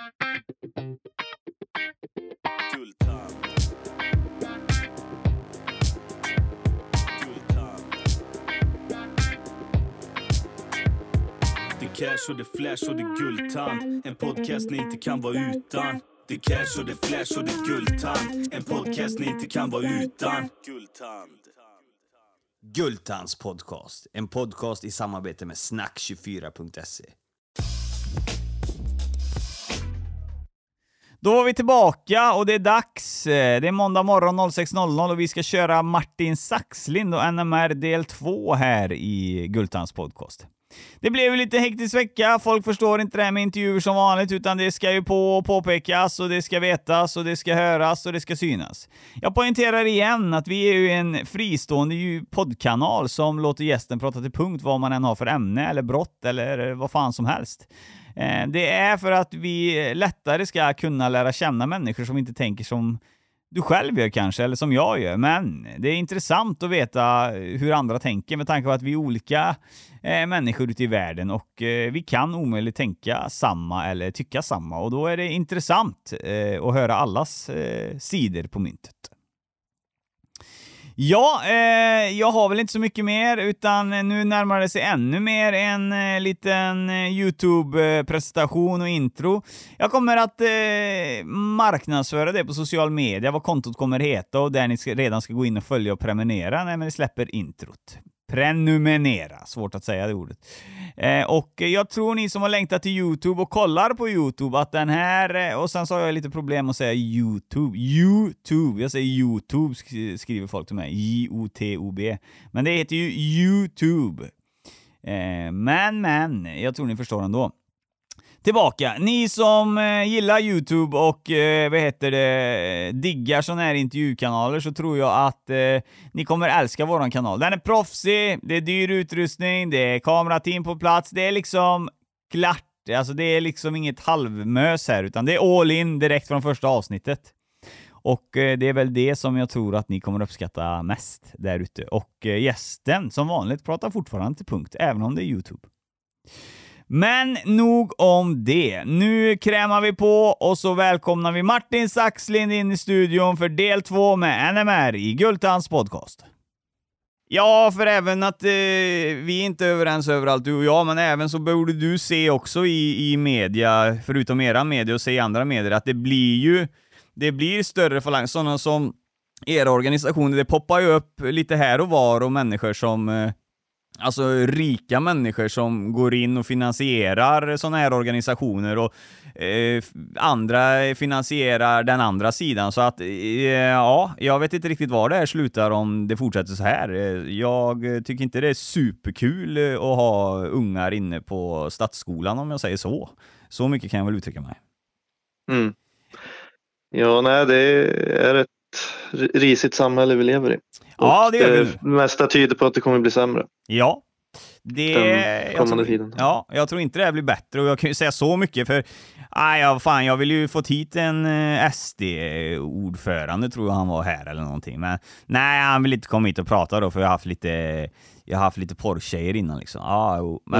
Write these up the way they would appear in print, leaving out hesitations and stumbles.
Det är cash och det flash och det guldtand. En podcast ni inte kan vara utan. Det är cash och det flash och det guldtand. En podcast ni inte kan vara utan. Guldtand. Guldtands podcast. En podcast i samarbete med snack24.se. Då var vi tillbaka och det är dags. Det är måndag morgon 06.00 och vi ska köra Martin Saxlind och NMR del 2 här i Guldtands podcast. Det blev lite hektisk vecka. Folk förstår inte det här med intervjuer som vanligt, utan det ska ju påpekas och det ska vetas och det ska höras och det ska synas. Jag poängterar igen att vi är ju en fristående poddkanal som låter gästen prata till punkt vad man än har för ämne eller brott eller vad fan som helst. Det är för att vi lättare ska kunna lära känna människor som inte tänker som du själv gör kanske, eller som jag gör. Men det är intressant att veta hur andra tänker med tanke på att vi är olika människor ute i världen. Och vi kan omöjligt tänka samma eller tycka samma. Och då är det intressant att höra allas sidor på myntet. Ja, jag har väl inte så mycket mer, utan nu närmar det sig ännu mer en liten YouTube-presentation och intro. Jag kommer att marknadsföra det på social media, vad kontot kommer heta och där ni redan ska gå in och följa och prenumerera när ni släpper introt. Prenumerera, svårt att säga det ordet. Och jag tror ni som har längtat till YouTube och kollar på YouTube att den här, och sen så har jag lite problem att säga YouTube, jag säger YouTube skriver folk till mig, J-O-T-O-B, men det heter ju YouTube. Men jag tror ni förstår ändå. Tillbaka, ni som gillar YouTube och diggar sådana här intervjukanaler, så tror jag att ni kommer älska våran kanal. Den är proffsig, det är dyr utrustning, det är kamerateam på plats, det är liksom klart. Alltså det är liksom inget halvmös här, utan det är all in direkt från första avsnittet. Och det är väl det som jag tror att ni kommer uppskatta mest där ute. Och gästen som vanligt pratar fortfarande till punkt, även om det är YouTube. Men nog om det. Nu krämar vi på och så välkomnar vi Martin Saxlind in i studion för del 2 med NMR i Guldtands podcast. Ja, för även att vi är inte överens överallt du och jag, men även så borde du se också i media, förutom era media och se i andra medier, att det blir större falang, sådana som era organisationer. Det poppar ju upp lite här och var och människor som... Alltså rika människor som går in och finansierar sådana här organisationer och andra finansierar den andra sidan. Så att jag vet inte riktigt var det här slutar om det fortsätter så här. Jag tycker inte det är superkul att ha ungar inne på stadsskolan, om jag säger så. Så mycket kan jag väl uttrycka mig. Mm. Ja, nej, det är ett risigt samhälle vi lever i. Och ja, det gör vi. Det mesta tyder på att det kommer bli sämre. Ja, jag tror inte det blir bättre. Och jag kan ju säga så mycket, för jag vill ju få hit en SD-ordförande, tror jag han var här eller någonting. Men nej, han vill inte komma hit och prata då, för jag har haft lite porrtjejer innan liksom.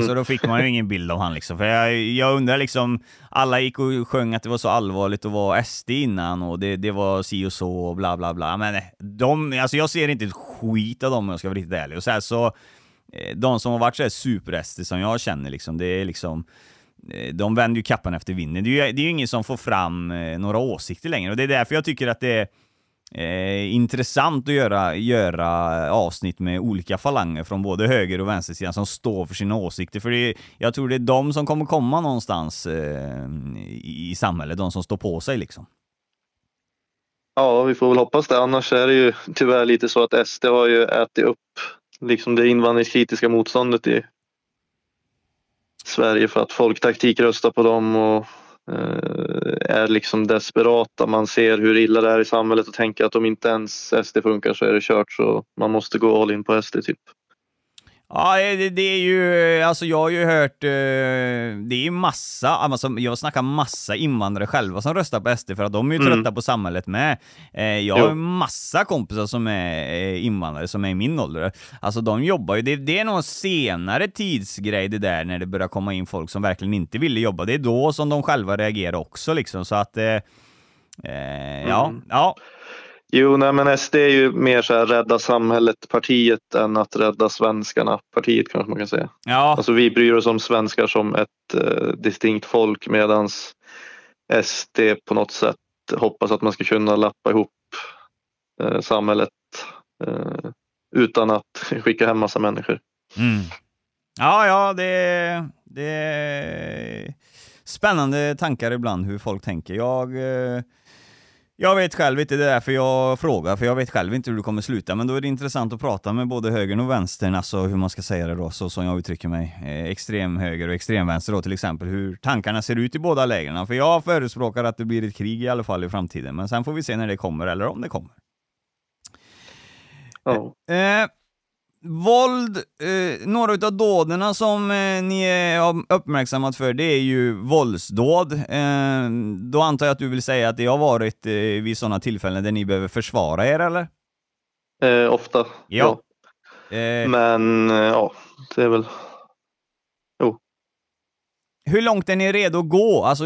Så då fick man ju ingen bild av han liksom. För jag undrar liksom, alla gick och sjöng att det var så allvarligt att vara SD innan och det var si och så och bla bla bla. Men jag ser inte ett skit av dem, om jag ska vara riktigt ärlig. Och så här, så de som har varit så här super-SD som jag känner liksom, det är liksom, de vänder ju kappan efter vinden. Det är ju ingen som får fram några åsikter längre, och det är därför jag tycker att det är intressant att göra avsnitt med olika falanger från både höger och vänstersidan som står för sina åsikter, för jag tror det är de som kommer komma någonstans i samhället, de som står på sig liksom. Ja, vi får väl hoppas det, annars är det ju tyvärr lite så att SD har ju ätit upp liksom det invandringskritiska motståndet i Sverige, för att folktaktik röstar på dem och är liksom desperata. Man ser hur illa det är i samhället och tänker att om inte ens SD funkar så är det kört, så man måste gå all in på SD typ. Ja, det är ju, alltså jag har ju hört, det är ju massa, alltså jag snackar massa invandrare själva som röstar på SD för att de är ju trötta på samhället med. Jag har massa kompisar som är invandrare som är i min ålder. Alltså de jobbar ju, det är någon senare tidsgrej det där när det börjar komma in folk som verkligen inte ville jobba. Det är då som de själva reagerar också liksom, så att, ja. Jo, nej, men SD är ju mer så här rädda samhället-partiet än att rädda svenskarna-partiet kanske man kan säga. Ja. Alltså vi bryr oss om svenskar som ett distinkt folk, medans SD på något sätt hoppas att man ska kunna lappa ihop samhället utan att skicka hem massa människor. Mm. Ja, det är spännande tankar ibland hur folk tänker. Jag vet själv inte, det är därför jag frågar, för jag vet själv inte hur det kommer sluta, men då är det intressant att prata med både högern och vänstern, alltså hur man ska säga det då, så som jag uttrycker mig, extremhöger och extremvänster då till exempel, hur tankarna ser ut i båda lägren, för jag förespråkar att det blir ett krig i alla fall i framtiden, men sen får vi se när det kommer eller om det kommer. Våld, några utav dåderna som ni är uppmärksammat för, det är ju våldsdåd. Då antar jag att du vill säga att det har varit vid sådana tillfällen där ni behöver försvara er, eller? Ofta, ja. Men ja, det är väl... Hur långt är ni redo att gå? Alltså,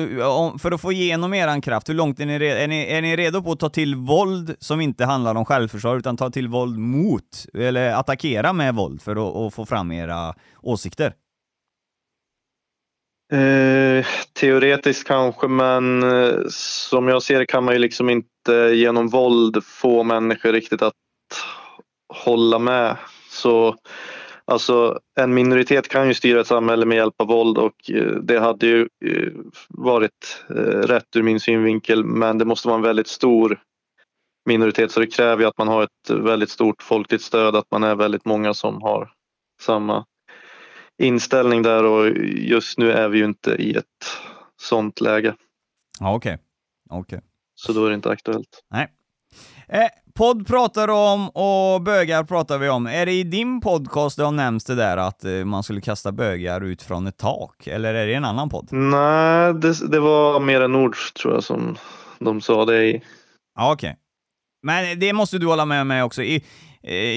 för att få igenom eran kraft, hur långt är ni redo? Är ni redo på att ta till våld som inte handlar om självförsvar, utan ta till våld mot, eller attackera med våld för att få fram era åsikter? Teoretiskt kanske, men som jag ser kan man ju liksom inte genom våld få människor riktigt att hålla med. Så... Alltså en minoritet kan ju styra ett samhälle med hjälp av våld, och det hade ju varit rätt ur min synvinkel, men det måste vara en väldigt stor minoritet, så det kräver ju att man har ett väldigt stort folkligt stöd, att man är väldigt många som har samma inställning där, och just nu är vi ju inte i ett sånt läge. Ja, okej. Så då är det inte aktuellt. Nej. Podd pratar om och bögar pratar vi om. Är det i din podcast det har nämnts det där att man skulle kasta bögar ut från ett tak? Eller är det en annan podd? Nej, det var mer än ord tror jag som de sa det i. Ja, okej. Men det måste du hålla med mig också.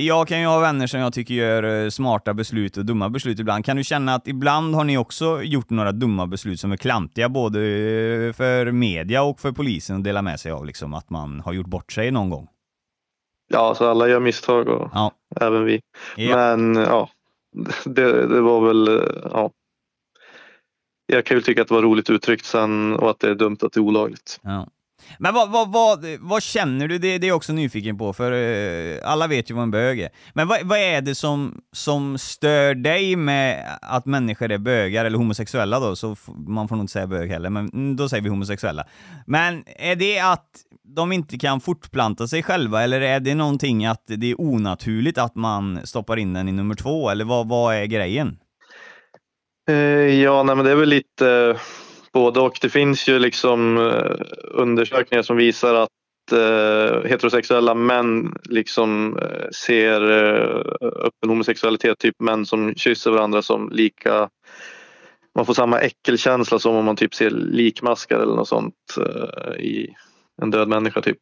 Jag kan ju ha vänner som jag tycker gör smarta beslut och dumma beslut ibland. Kan du känna att ibland har ni också gjort några dumma beslut som är klantiga både för media och för polisen att dela med sig av, liksom att man har gjort bort sig någon gång? Ja, så alla gör misstag och även vi. Ja. Men ja, det var väl, ja. Jag kan ju tycka att det var roligt uttryckt sen, och att det är dumt att det är olagligt. Ja. Men vad känner du? Det är också nyfiken på, för alla vet ju vad en bög är. Men vad är det som stör dig med att människor är bögar eller homosexuella då? Så man får nog inte säga bög heller, men då säger vi homosexuella. Men är det att de inte kan fortplanta sig själva, eller är det någonting att det är onaturligt att man stoppar in den i nummer 2, eller vad är grejen? Ja, nej, men det är väl lite... Både och. Det finns ju liksom undersökningar som visar att heterosexuella män liksom ser öppen homosexualitet, typ män som kysser varandra, som lika, man får samma äckelkänsla som om man typ ser likmaskar eller något sånt i en död människa typ.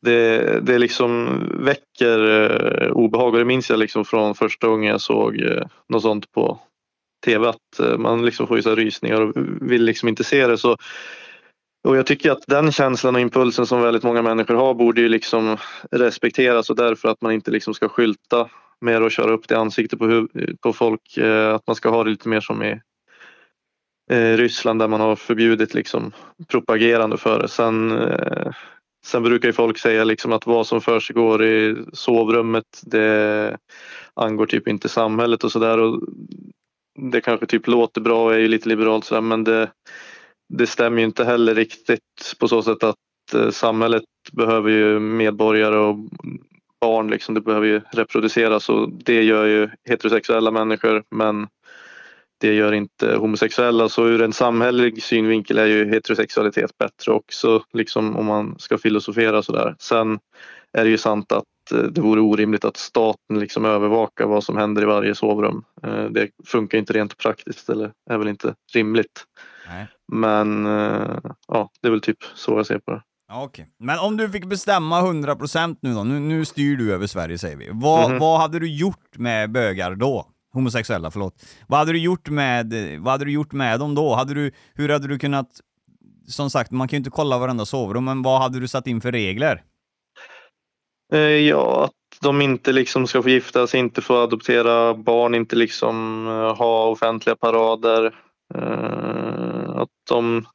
Det liksom väcker obehag, och det minns jag liksom från första gången jag såg något sånt på TV, att man liksom får ju så här rysningar och vill liksom inte se det. Så, och jag tycker att den känslan och impulsen som väldigt många människor har borde ju liksom respekteras, och därför att man inte liksom ska skylta mer och köra upp det ansiktet på folk, att man ska ha det lite mer som i Ryssland, där man har förbjudit liksom propagerande för det. Sen brukar ju folk säga liksom att vad som försiggår i sovrummet, det angår typ inte samhället och sådär, och det kanske typ låter bra och är ju lite liberalt sådär, men det stämmer ju inte heller riktigt på så sätt att samhället behöver ju medborgare och barn liksom, det behöver ju reproduceras, och det gör ju heterosexuella människor, men det gör inte homosexuella. Så ur en samhällelig synvinkel är ju heterosexualitet bättre också liksom, om man ska filosofera sådär. Sen är det ju sant att det vore orimligt att staten liksom övervakar vad som händer i varje sovrum. Det funkar inte rent praktiskt eller är väl inte rimligt. Nej. Men ja, det är väl typ så jag ser på det. Okej. Men om du fick bestämma 100% nu då, nu styr du över Sverige säger vi. Vad hade du gjort med bögar då? Homosexuella, förlåt. Vad hade du gjort med dem då? Hur hade du kunnat, som sagt, man kan ju inte kolla varenda sovrum, men vad hade du satt in för regler? Ja, att de inte liksom ska få gifta sig, inte få adoptera barn, inte liksom ha offentliga parader. Att de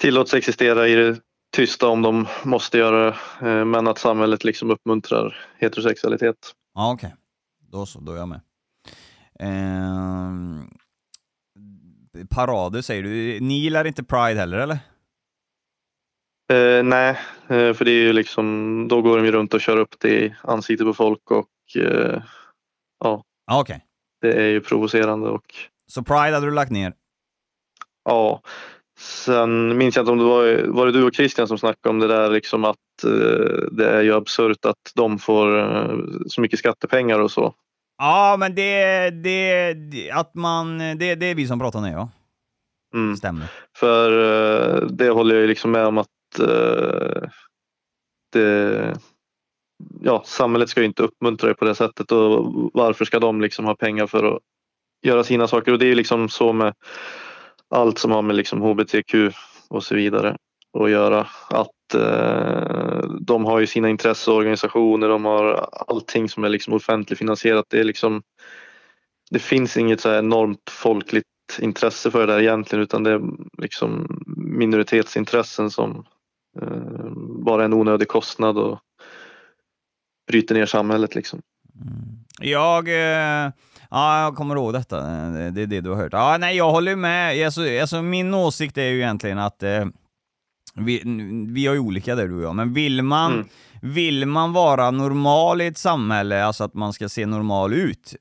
tillåts existera i det tysta om de måste göra det, men att samhället liksom uppmuntrar heterosexualitet. Ja, okej. Då så, då är jag med. Parader säger du. Ni gillar inte Pride heller, eller? Nej, för det är ju liksom, då går de ju runt och kör upp det i ansiktet på folk och ja. Okej. Det är ju provocerande och... Så Pride hade du lagt ner? Ja. Sen minns jag inte om det var det du och Christian som snackade om det där liksom att det är ju absurt att de får så mycket skattepengar och så. Ja, men det är vi som pratar nu, ja. Mm. Stämmer. För det håller jag ju liksom med om att det, ja, samhället ska ju inte uppmuntra det på det sättet, och varför ska de liksom ha pengar för att göra sina saker? Och det är ju liksom så med allt som har med liksom HBTQ och så vidare att göra, att de har ju sina intresseorganisationer, de har allting som är liksom offentligt finansierat. Det är liksom, det finns inget så här enormt folkligt intresse för det där egentligen, utan det är liksom minoritetsintressen som bara en onödig kostnad och bryter ner samhället liksom. Jag kommer ihåg detta. Det är det du har hört. Ja, nej, jag håller med. Alltså, min åsikt är ju egentligen att vi har ju olika där du och jag, men vill man vara normal i ett samhälle, alltså att man ska se normal ut,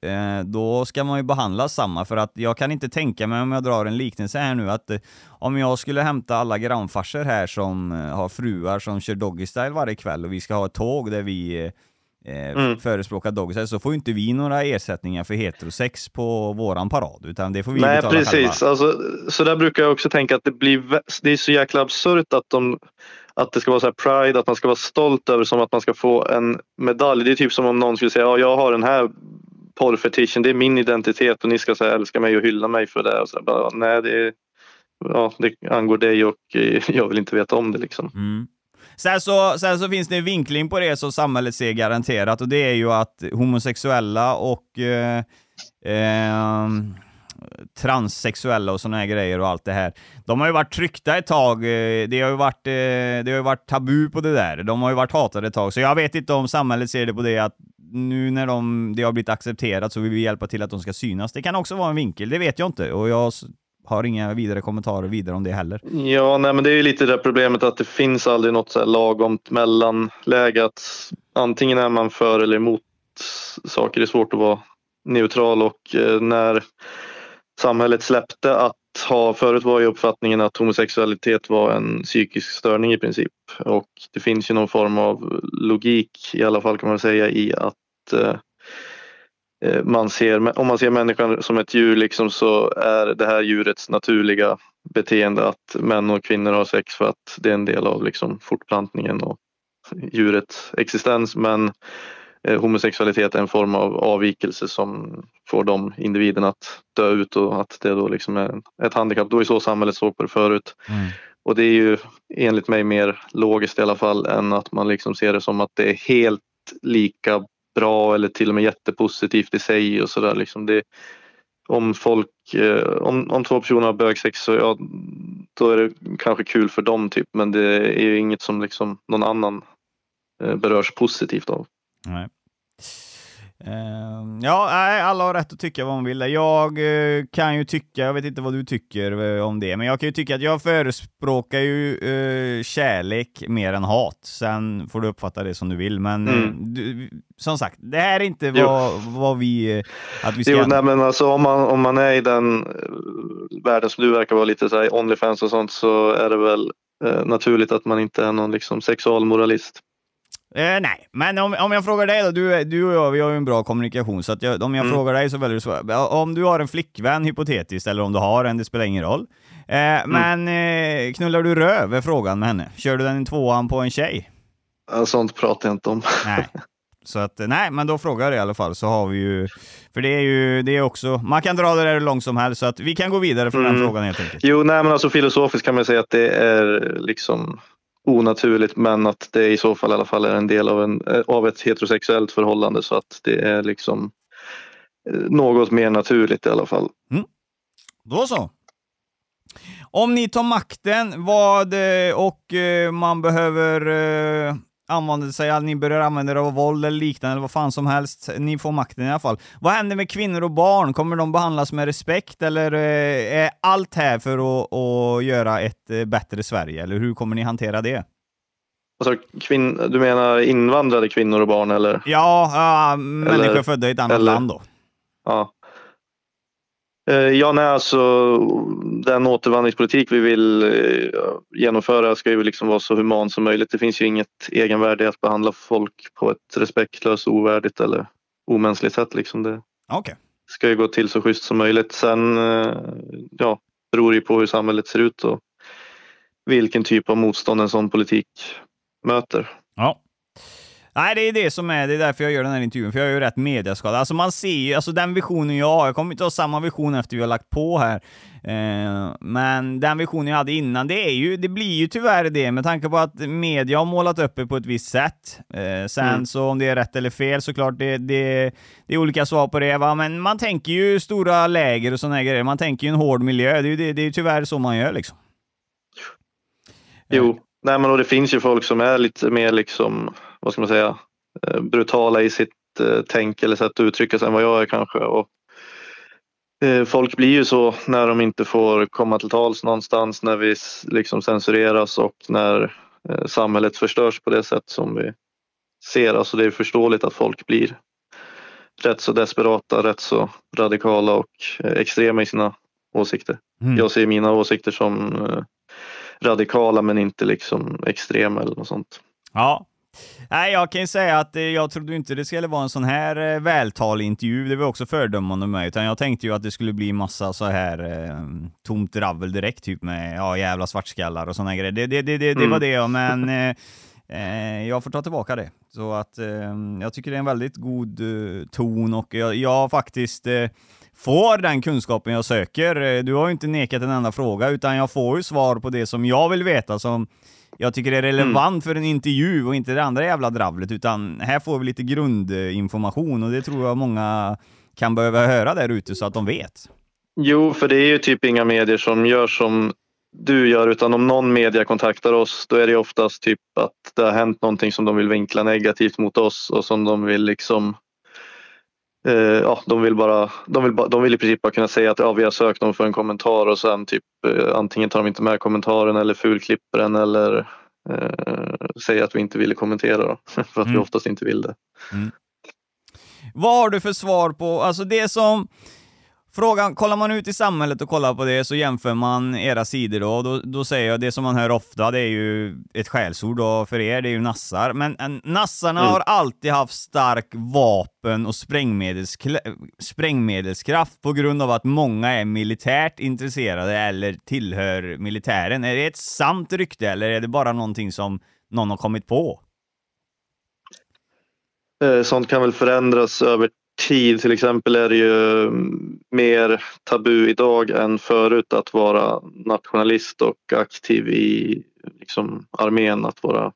då ska man ju behandlas samma. För att jag kan inte tänka mig, om jag drar en liknelse här nu, att om jag skulle hämta alla grannfarser här som har fruar som kör doggystyle varje kväll och vi ska ha ett tåg där vi förespråkar doggystyle, så får ju inte vi några ersättningar för heterosex på våran parad, utan det får vi betala själva. Nej, precis. Alltså, så där brukar jag också tänka att det är så jäkla absurt att att det ska vara så här pride, att man ska vara stolt över, som att man ska få en medalj. Det är typ som om någon skulle säga, ja, jag har den här porrfetischen, det är min identitet och ni ska så här älska mig och hylla mig för det. Och så här, bara, nej, det angår dig och jag vill inte veta om det liksom. Mm. Sen så finns det en vinkling på det som samhället ser garanterat, och det är ju att homosexuella och transsexuella och såna här grejer och allt det här, de har ju varit tryckta ett tag, det har ju varit tabu på det där, de har ju varit hatade ett tag, så jag vet inte om samhället ser det på det att nu när det har blivit accepterat så vill vi hjälpa till att de ska synas. Det kan också vara en vinkel, det vet jag inte, och jag har inga vidare kommentarer vidare om det heller. Ja, nej, men det är ju lite det problemet att det finns aldrig något så här lagomt mellanläge, att antingen är man för eller emot saker. Det är svårt att vara neutral, och när samhället släppte att förut var ju uppfattningen att homosexualitet var en psykisk störning i princip, och det finns ju någon form av logik i alla fall kan man säga i att om man ser människan som ett djur liksom, så är det här djurets naturliga beteende att män och kvinnor har sex, för att det är en del av liksom fortplantningen och djurets existens, men homosexualitet är en form av avvikelse som får de individerna att dö ut, och att det då liksom är ett handikapp. Då är så samhället såg på det förut. Mm. Och det är ju enligt mig mer logiskt i alla fall än att man liksom ser det som att det är helt lika bra eller till och med jättepositivt i sig och sådär liksom. Om två personer har bögsex, så ja, då är det kanske kul för dem typ, men det är ju inget som liksom någon annan berörs positivt av. Nej. Alla har rätt att tycka vad man vill. Jag kan ju tycka, jag vet inte vad du tycker om det, men jag kan ju tycka att jag förespråkar ju kärlek mer än hat. Sen får du uppfatta det som du vill, men som sagt, det här är inte vad vi att vi ska. Jo, nej, men alltså, om man är i den världen som du verkar vara, lite så här OnlyFans och sånt, så är det väl naturligt att man inte är någon liksom sexualmoralist. Nej, men om jag frågar dig då, du och jag, vi har ju en bra kommunikation, så att om jag frågar dig så väljer du svar. Om du har en flickvän hypotetiskt, eller om du har en, det spelar ingen roll. Men knullar du röv är frågan med henne. Kör du den i tvåan på en tjej? Sånt pratar jag inte om. Nej. Så att, nej, men då frågar jag i alla fall, så har vi ju, för det är också, man kan dra det där långt som helst, så att vi kan gå vidare från den frågan helt enkelt. Jo, nej, men alltså filosofiskt kan man säga att det är liksom onaturligt, men att det i så fall i alla fall är en del av ett heterosexuellt förhållande, så att det är liksom något mer naturligt i alla fall. Mm. Då så. Om ni tar makten, vad och man behöver använda sig av, ni börjar använda er av våld eller liknande eller vad fan som helst, ni får makten i alla fall. Vad händer med kvinnor och barn? Kommer de behandlas med respekt, eller är allt här för att göra ett bättre Sverige, eller hur kommer ni hantera det? Alltså, du menar invandrade kvinnor och barn, eller? Ja, människor födda i ett annat land då. Ja. Ja, nej, alltså den återvandringspolitik vi vill genomföra ska ju liksom vara så human som möjligt. Det finns ju inget egenvärde i att behandla folk på ett respektlöst, ovärdigt eller omänskligt sätt. Liksom det ska ju gå till så schysst som möjligt. Sen beror det ju på hur samhället ser ut och vilken typ av motstånd en sån politik möter. Ja. Nej, det är det som är, det är därför jag gör den här intervjun, för jag är ju rätt mediaskadad. Alltså man ser ju, alltså den visionen jag kommer inte ha samma vision efter vi har lagt på här. Men den visionen jag hade innan, det blir ju tyvärr det, med tanke på att media har målat upp det på ett visst sätt. Så om det är rätt eller fel, såklart det är olika svar på det, va? Men man tänker ju stora läger och såna här grejer. Man tänker ju en hård miljö. Det är ju tyvärr så man gör liksom. Jo, nej, men och det finns ju folk som är lite mer liksom, vad ska man säga, brutala i sitt tänk eller sätt att uttrycka sig än vad jag är kanske. Och folk blir ju så när de inte får komma till tals någonstans, när vi liksom censureras och när samhället förstörs på det sätt som vi ser. Alltså det är förståeligt att folk blir rätt så desperata, rätt så radikala och extrema i sina åsikter. Mm. Jag ser mina åsikter som radikala, men inte liksom extrema eller något sånt. Ja. Nej, jag kan ju säga att jag trodde inte det skulle vara en sån här vältalig intervju. Det var också fördömande med mig, utan jag tänkte ju att det skulle bli massa så här tomt ravel direkt, typ med jävla svartskallar och såna grejer. Det var det, men jag får ta tillbaka det. Så att jag tycker det är en väldigt god ton, och jag faktiskt får den kunskapen jag söker. Du har ju inte nekat en enda fråga, utan jag får ju svar på det som jag vill veta, som jag tycker det är relevant för en intervju, och inte det andra jävla dravlet, utan här får vi lite grundinformation, och det tror jag många kan behöva höra där ute så att de vet. Jo, för det är ju typ inga medier som gör som du gör, utan om någon media kontaktar oss, då är det oftast typ att det har hänt någonting som de vill vinkla negativt mot oss, och som de vill liksom de vill i princip bara kunna säga att vi har sökt dem för en kommentar, och sen typ antingen tar de inte med kommentaren eller fulklipper den, eller säger att vi inte ville kommentera då, för att vi oftast inte vill det. Mm. Vad har du för svar på, alltså det som frågan, kollar man ut i samhället och kollar på det, så jämför man era sidor då säger jag det som man hör ofta, det är ju ett skällsord då för er, det är ju nassar. Men nassarna har alltid haft stark vapen och sprängmedelskraft på grund av att många är militärt intresserade eller tillhör militären. Är det ett sant rykte, eller är det bara någonting som någon har kommit på? Sånt kan väl förändras över tid. Till exempel är det ju mer tabu idag än förut att vara nationalist och aktiv i liksom armén, att vara,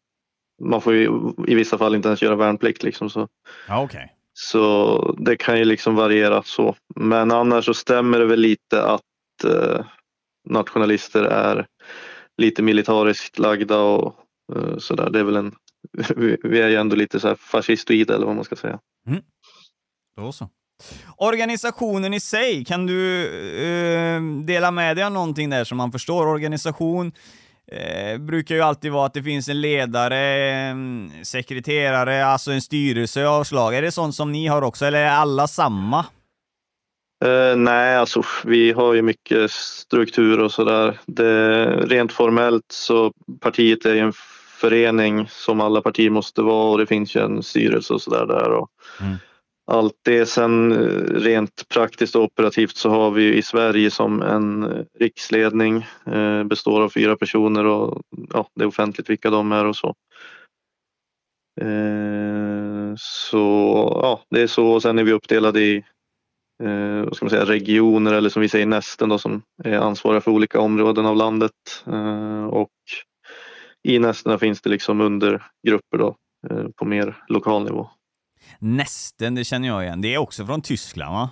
man får ju i vissa fall inte ens göra värnplikt liksom, så. Ja, okay. Så det kan ju liksom variera så, men annars så stämmer det väl lite att nationalister är lite militariskt lagda och sådär. Det är väl en vi är ju ändå lite så här fascistoida, eller vad man ska säga. Då så. Organisationen i sig, kan du dela med dig av någonting där som man förstår? Organisation brukar ju alltid vara att det finns en ledare, en sekreterare, alltså en styrelse av slag. Är det sånt som ni har också, eller är alla samma? Nej, alltså vi har ju mycket struktur och sådär. Rent formellt så partiet är ju en förening som alla partier måste vara, och det finns ju en styrelse och sådär där. Och allt det. Sen rent praktiskt och operativt så har vi ju i Sverige som en riksledning, består av 4 personer, och ja, det är offentligt vilka de är och så. Så ja, det är så. Och sen är vi uppdelade i vad ska man säga, regioner, eller som vi säger nästen då, som är ansvariga för olika områden av landet, och i nästerna finns det liksom undergrupper då, på mer lokal nivå. Nästen, det känner jag igen. Det är också från Tyskland, va?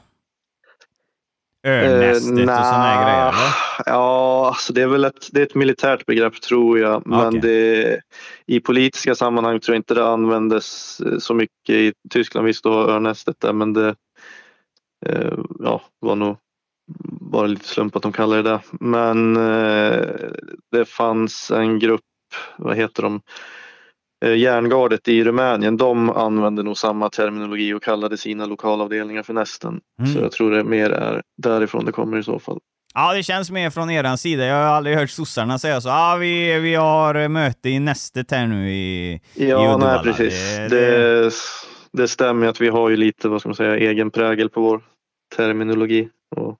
Ölnästet och såna grejer, eller? Ja, alltså det är väl ett militärt begrepp, tror jag. Men okay. Det, i politiska sammanhang tror jag inte det användes så mycket i Tyskland. Visst, då ölnästet där, men det var nog bara lite slump att de kallade det där. Men det fanns en grupp, vad heter de? Järngardet i Rumänien, de använder nog samma terminologi och kallade sina lokalavdelningar för nästen. Så jag tror det mer är därifrån det kommer i så fall. Ja, det känns mer från eran sida. Jag har aldrig hört sossarna säga så. Ja, vi har möte i nästet här nu i Uddevalla. Nej, precis. Det stämmer att vi har ju lite, vad ska man säga, egen prägel på vår terminologi. Och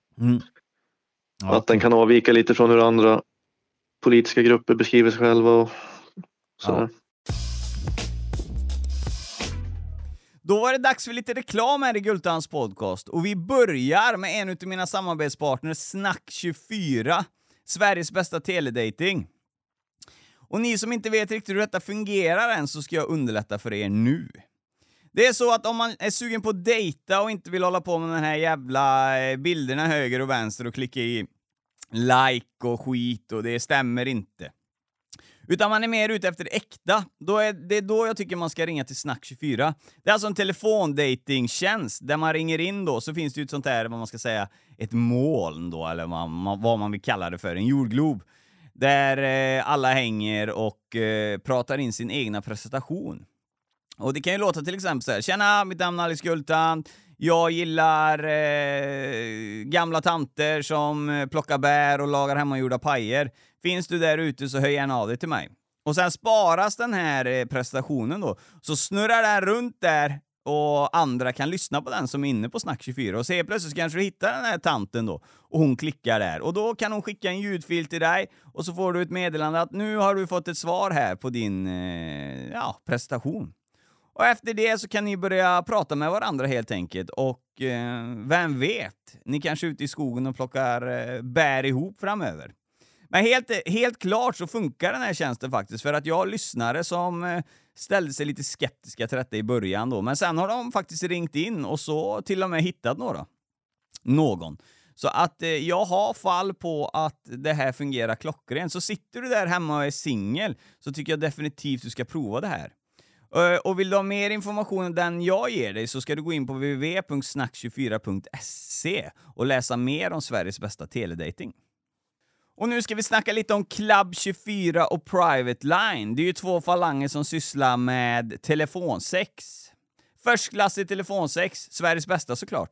ja, att den kan avvika lite från hur andra politiska grupper beskriver sig själva och sådär. Ja. Då var det dags för lite reklam här i Guldtands podcast, och vi börjar med en av mina samarbetspartners, Snack24, Sveriges bästa teledating. Och ni som inte vet riktigt hur detta fungerar än, så ska jag underlätta för er nu. Det är så att om man är sugen på att dejta och inte vill hålla på med den här jävla bilderna höger och vänster och klicka i like och skit, och det stämmer inte. Utan man är mer ute efter äkta. Det är då jag tycker man ska ringa till Snack24. Det är alltså en telefondatingtjänst där man ringer in då. Så finns det ju ett sånt här, vad man ska säga, ett moln då. Eller vad man vill kalla det för. En jordglob. Där alla hänger och pratar in sin egna presentation. Och det kan ju låta till exempel så här. Tjena, mitt namn är Alice Guldtand. Jag gillar gamla tanter som plockar bär och lagar hemmagjorda pajer. Finns du där ute så hör gärna av dig till mig. Och sen sparas den här prestationen då. Så snurrar den runt där och andra kan lyssna på den som är inne på Snack24. Och se, plötsligt kanske du hittar den här tanten då. Och hon klickar där. Och då kan hon skicka en ljudfil till dig. Och så får du ett meddelande att nu har du fått ett svar här på din prestation. Och efter det så kan ni börja prata med varandra helt enkelt. Och vem vet, ni kanske är ute i skogen och plockar bär ihop framöver. Men helt klart så funkar den här tjänsten faktiskt. För att jag har lyssnare som ställde sig lite skeptiska till detta i början då. Men sen har de faktiskt ringt in och så till och med hittat någon. Så att jag har fall på att det här fungerar klockrent. Så sitter du där hemma och är singel, så tycker jag definitivt du ska prova det här. Och vill du ha mer information än den jag ger dig, så ska du gå in på www.snack24.se och läsa mer om Sveriges bästa teledating. Och nu ska vi snacka lite om Club 24 och Private Line. Det är ju 2 falanger som sysslar med telefonsex. Förstklassig telefonsex, Sveriges bästa såklart.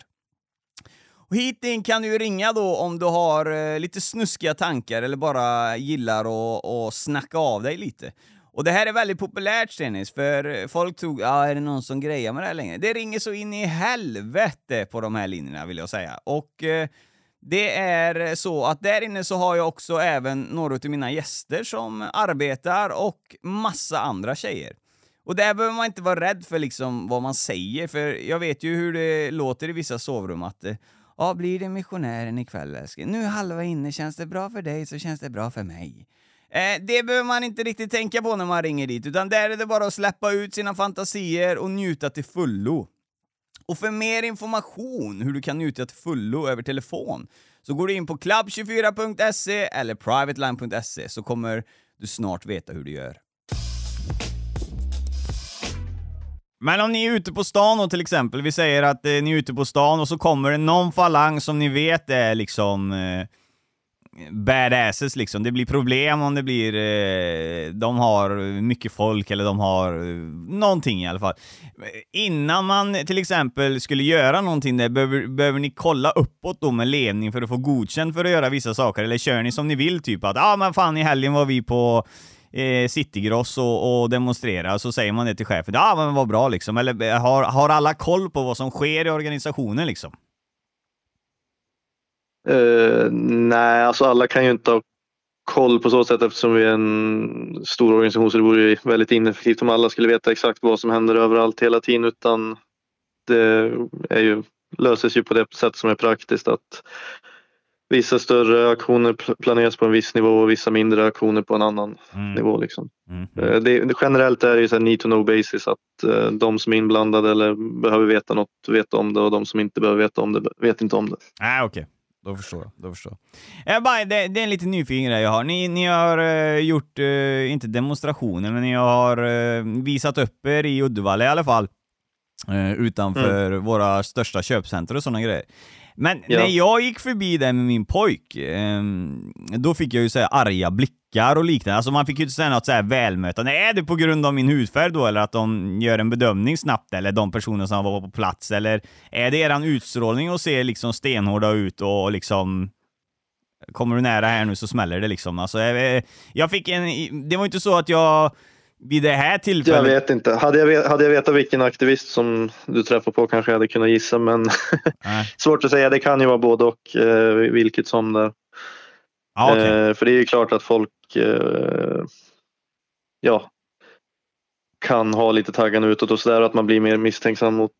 Och hit in kan du ringa då om du har lite snuskiga tankar eller bara gillar att snacka av dig lite. Och det här är väldigt populärt, Dennis, för folk tog, är det någon som grejer med det här längre? Det ringer så in i helvete på de här linjerna, vill jag säga. Och det är så att där inne så har jag också även några av mina gäster som arbetar och massa andra tjejer. Och där behöver man inte vara rädd för liksom vad man säger, för jag vet ju hur det låter i vissa sovrum att blir det missionären ikväll? Nu halva inne, känns det bra för dig så känns det bra för mig. Det behöver man inte riktigt tänka på när man ringer dit, utan där är det bara att släppa ut sina fantasier och njuta till fullo. Och för mer information hur du kan njuta till fullo över telefon, så går du in på club24.se eller privateline.se, så kommer du snart veta hur du gör. Men om ni är ute på stan och till exempel, vi säger att ni är ute på stan och så kommer det någon falang som ni vet är liksom... badasses liksom. Det blir problem om det blir de har mycket folk eller de har någonting i alla fall. Innan man till exempel skulle göra någonting där, behöver ni kolla uppåt då med ledning för att få godkänt för att göra vissa saker, eller kör ni som ni vill typ att men fan i helgen var vi på citygross och demonstrera, så säger man det till chefen. Ja, men vad bra liksom. Eller har alla koll på vad som sker i organisationen liksom? Nej, alltså alla kan ju inte ha koll på så sätt eftersom vi är en stor organisation, så det vore ju väldigt ineffektivt om alla skulle veta exakt vad som händer överallt hela tiden, utan det är ju, löses ju på det sätt som är praktiskt, att vissa större aktioner planeras på en viss nivå och vissa mindre aktioner på en annan nivå liksom. Det generellt är det ju så här need to know basis, att de som är inblandade eller behöver veta något vet om det, och de som inte behöver veta om det vet inte om det. Nej, okej. Då förstår jag, Det är en liten nyfiken där jag har. Ni har gjort, inte demonstrationer, men ni har visat upp er i Uddevalla i alla fall. Utanför våra största köpcenter och sådana grejer. Men när jag gick förbi där med min pojk, då fick jag ju så här arga blickar och liknande. Alltså man fick ju inte något så här välmötande. Är det på grund av min hudfärg då? Eller att de gör en bedömning snabbt? Eller de personer som var på plats? Eller är det eran utstrålning och ser liksom stenhårda ut och liksom... Kommer du nära här nu så smäller det liksom. Alltså jag fick en... Det var inte så att jag... Vid det här tillfället... Jag vet inte. Hade jag vetat vilken aktivist som du träffar på kanske jag hade kunnat gissa, men svårt att säga. Det kan ju vara både och, vilket som det. Ah, okay. För det är ju klart att folk kan ha lite taggarna utåt och sådär, att man blir mer misstänksam mot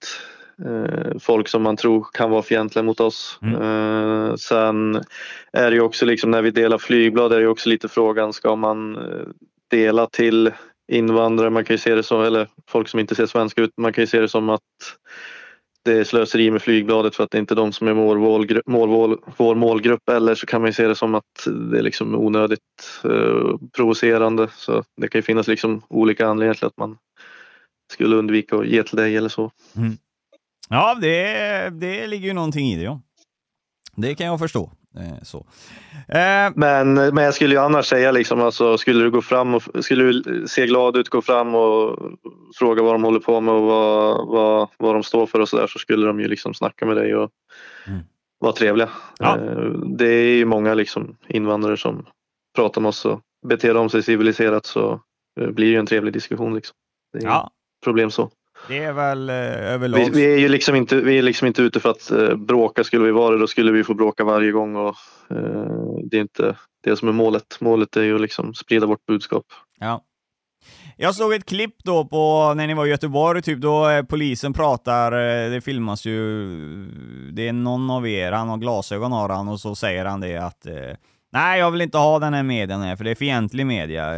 folk som man tror kan vara fientliga mot oss. Sen är det ju också liksom, när vi delar flygblad är det ju också lite frågan, ska man dela till invandrare, man kan ju se det som, eller folk som inte ser svenska ut, man kan ju se det som att det är slöseri med flygbladet för att det är inte de som är vår målgrupp, eller så kan man ju se det som att det är liksom onödigt provocerande, så det kan ju finnas liksom olika anledningar till att man skulle undvika att ge till dig eller så. Ja, det ligger ju någonting i det, ja. Det kan jag förstå. Så. Men jag skulle ju annars säga liksom, alltså, skulle du se glad ut, gå fram och fråga vad de håller på med och vad de står för och sådär, så skulle de ju liksom snacka med dig och vara trevliga. Det är ju många liksom invandrare som pratar med oss, och beter de sig civiliserat så blir det ju en trevlig diskussion liksom. Det är problem så. Det är väl överlag. Vi är ju liksom inte ute för att bråka. Skulle vi vara det, då skulle vi få bråka varje gång, och det är inte det som är målet. Målet är ju liksom sprida vårt budskap. Ja. Jag såg ett klipp då på när ni var i Göteborg typ, då polisen pratar, det filmas ju, det är någon av er, han har glasögon har han, och så säger han det att nej, jag vill inte ha den här medien här, för det är fientlig media.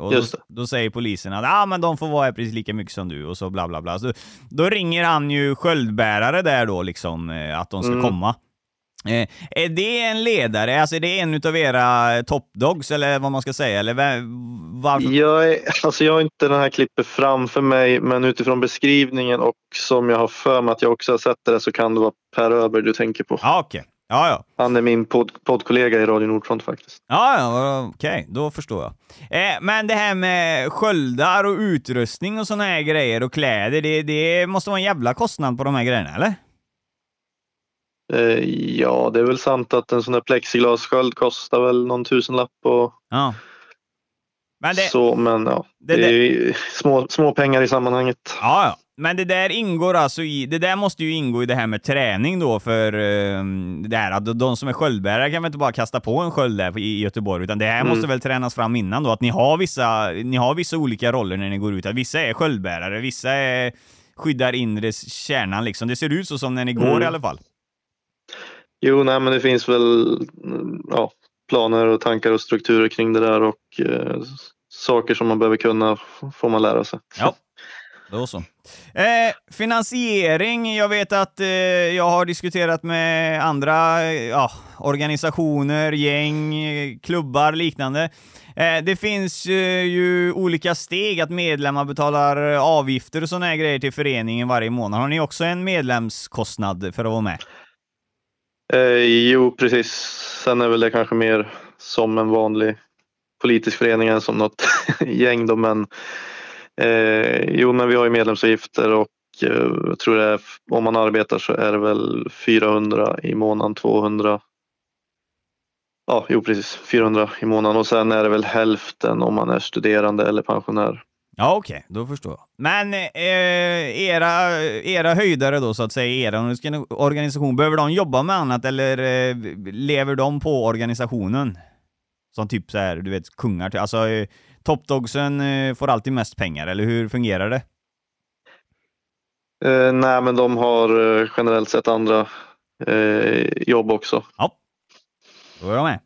Och då säger polisen att men de får vara här precis lika mycket som du och så bla bla bla. Så då ringer han ju sköldbärare där då liksom, att de ska komma. Är det en ledare? Alltså är det en utav era toppdogs eller vad man ska säga? Eller varför? Jag har inte den här klippet framför mig, men utifrån beskrivningen och som jag har för mig att jag också har sett det, så kan det vara Per Öberg du tänker på. Okej. Ja. Han är min poddkollega i Radio Nordfront faktiskt. Okej, då förstår jag. Men det här med sköldar och utrustning och såna här grejer och kläder, det måste vara en jävla kostnad på de här grejerna, eller? Ja, det är väl sant att en sån här plexiglassköld kostar väl någon tusenlapp och... Ja. Men det... Så, men ja. Det är ju små pengar i sammanhanget. Ja. Men det där ingår alltså i... Det där måste ju ingå i det här med träning då, för det här att de som är sköldbärare kan väl inte bara kasta på en sköld där i Göteborg, utan det här måste väl tränas fram innan då, att ni har vissa olika roller när ni går ut, att vissa är sköldbärare, vissa är skyddar inre kärnan liksom. Det ser ut så som när ni går i alla fall. Jo, nej, men det finns väl planer och tankar och strukturer kring det där, och saker som man behöver kunna får man lära sig. Ja. Då så. Finansiering, jag vet att jag har diskuterat med andra organisationer, gäng, klubbar, liknande. Det finns ju olika steg, att medlemmar betalar avgifter och såna här grejer till föreningen varje månad. Har ni också en medlemskostnad för att vara med? Jo, precis. Sen är väl det kanske mer som en vanlig politisk förening än som något gäng då, men men vi har ju medlemsavgifter, och jag tror att om man arbetar så är det väl 400 i månaden, 200 Ja, jo precis. 400 i månaden och sen är det väl hälften om man är studerande eller pensionär. Ja, okej, då förstår jag. Men era höjdare då så att säga, era organisation, behöver de jobba med annat eller lever de på organisationen? Som typ så här, du vet, kungar. Alltså Topdogsen får alltid mest pengar, eller hur fungerar det? Nej, men de har generellt sett andra jobb också. Ja, då är de med.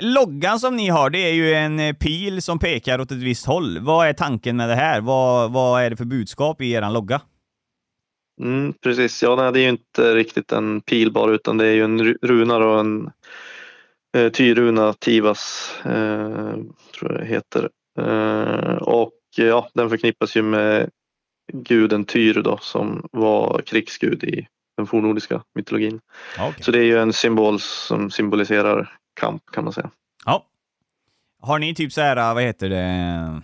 Loggan som ni har, det är ju en pil som pekar åt ett visst håll. Vad är tanken med det här? Vad är det för budskap i er logga? Precis, ja, nej, det är ju inte riktigt en pil bara, utan det är ju en runa och en Tyruna Tivas tror jag det heter. Och ja, den förknippas ju med guden Tyr då, som var krigsgud i den fornnordiska mytologin. Okay. Så det är ju en symbol som symboliserar kamp, kan man säga. Ja. Har ni typ så här, vad heter det?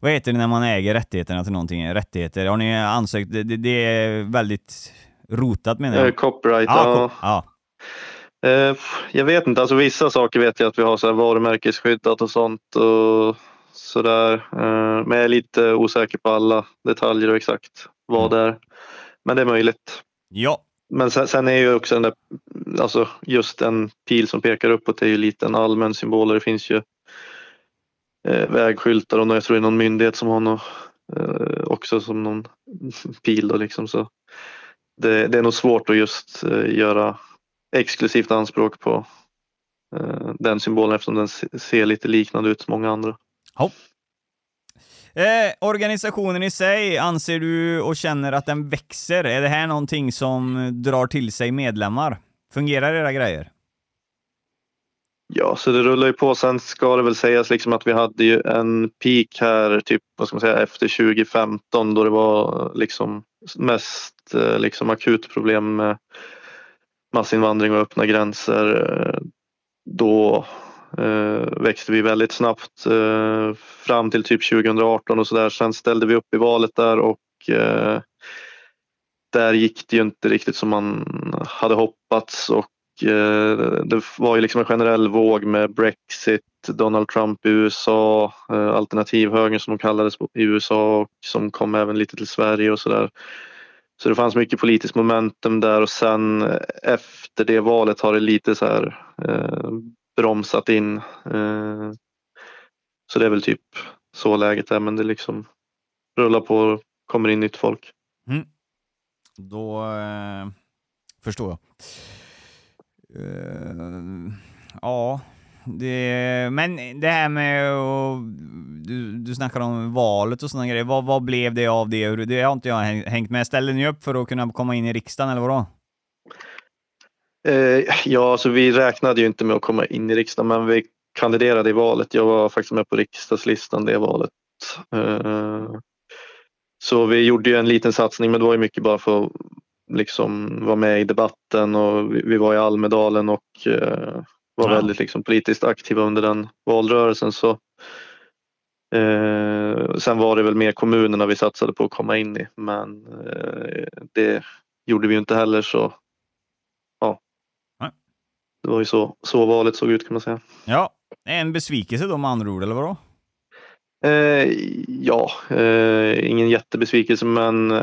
Vad heter det när man äger rättigheterna till någonting? Rättigheter. Har ni ansökt? Det är väldigt rotat, menar jag. Copyright. Ja. Jag vet inte, alltså vissa saker vet jag att vi har så här varumärkesskyddat och sånt och sådär. Men jag är lite osäker på alla detaljer och exakt vad det är. Men det är möjligt. Ja. Men sen är ju också den där, alltså just en pil som pekar uppåt, det är ju lite en allmän symbol. Det finns ju vägskyltar och jag tror det är någon myndighet som har något, också som någon pil då liksom. Så det är nog svårt att just göra exklusivt anspråk på den symbolen, eftersom den ser lite liknande ut som många andra. Ja. Organisationen i sig, anser du och känner att den växer? Är det här någonting som drar till sig medlemmar? Fungerar era grejer? Ja, så det rullar ju på. Sen ska det väl sägas liksom att vi hade ju en peak här typ, vad ska man säga, efter 2015 då det var liksom mest liksom akut problem med massinvandring och öppna gränser. Då växte vi väldigt snabbt fram till typ 2018 och sådär. Sen ställde vi upp i valet där och där gick det ju inte riktigt som man hade hoppats och det var ju liksom en generell våg med Brexit, Donald Trump i USA, alternativhögern som de kallades i USA och som kom även lite till Sverige och sådär. Så det fanns mycket politiskt momentum där och sen efter det valet har det lite så här bromsat in. Så det är väl typ så läget är, men det liksom rullar på och kommer in nytt folk. Då förstår jag. Ja, det, men det här med du snackar om valet och sådana grejer. Vad blev det av det? Det har inte jag hängt med. Ställde ni upp för att kunna komma in i riksdagen eller vadå? Ja, så vi räknade ju inte med att komma in i riksdagen, men vi kandiderade i valet. Jag var faktiskt med på riksdagslistan det valet. Så vi gjorde ju en liten satsning, men det var ju mycket bara för att liksom vara med i debatten och vi var i Almedalen och var väldigt liksom politiskt aktiva under den valrörelsen. Så sen var det väl mer kommunerna vi satsade på att komma in i, men det gjorde vi ju inte heller, så det var ju så valet såg ut, kan man säga. Ja, en besvikelse då med andra ord, eller vadå? Ingen jättebesvikelse, men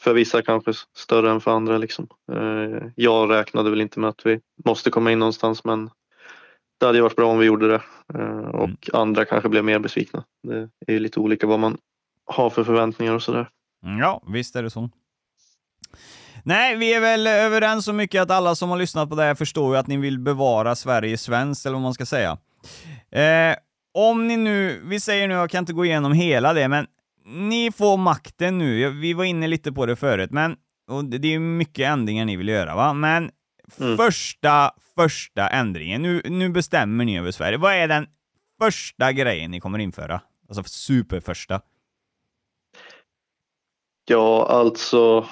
för vissa kanske större än för andra liksom. Jag räknade väl inte med att vi måste komma in någonstans, men det hade ju varit bra om vi gjorde det. Och andra kanske blev mer besvikna. Det är ju lite olika vad man har för förväntningar och sådär. Ja, visst är det så. Nej, vi är väl överens så mycket att alla som har lyssnat på det här förstår ju att ni vill bevara Sverige svenskt, eller vad man ska säga. Om ni nu, vi säger nu, jag kan inte gå igenom hela det, men ni får makten nu. Vi var inne lite på det förut, men och det är ju mycket ändringar ni vill göra, va? Men första ändringen, nu bestämmer ni över Sverige. Vad är den första grejen ni kommer införa? Alltså superförsta. Ja, alltså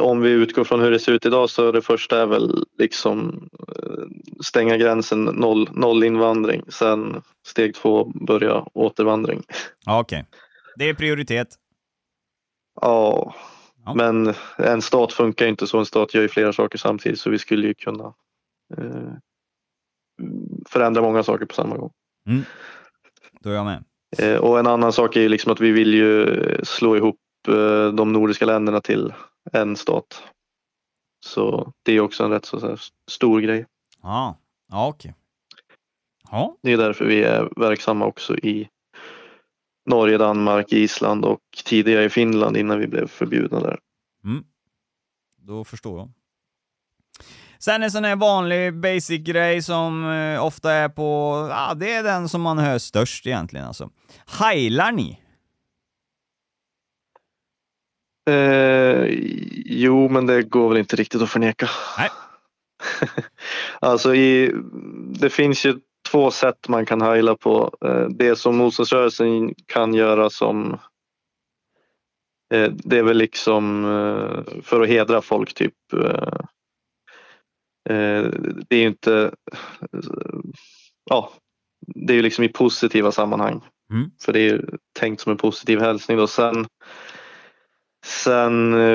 om vi utgår från hur det ser ut idag så är det första är väl liksom stänga gränsen, noll invandring. Sen steg 2, börja återvandring. Okej. Det är prioritet. Ja, Ja. Men en stat funkar ju inte så. En stat gör ju flera saker samtidigt, så vi skulle ju kunna förändra många saker på samma gång. Mm. Då är jag med. Och en annan sak är ju liksom att vi vill ju slå ihop de nordiska länderna till en stat. Så det är också en rätt så här stor grej. Ja, okej. Ja. Det är därför vi är verksamma också i Norge, Danmark, Island och tidigare i Finland innan vi blev förbjudna där. Mm. Då förstår jag. Sen en sån här vanlig basic grej som ofta är på... Ja, det är den som man hör störst egentligen. Alltså. Heilar ni? Jo, men det går väl inte riktigt att förneka. Nej. Alltså, det finns ju två sätt man kan heila på. Det som motståndsrörelsen kan göra som... Det är väl liksom för att hedra folk, typ... Det är ju inte... Ja, det är ju liksom i positiva sammanhang. Mm. För det är ju tänkt som en positiv hälsning. Och sen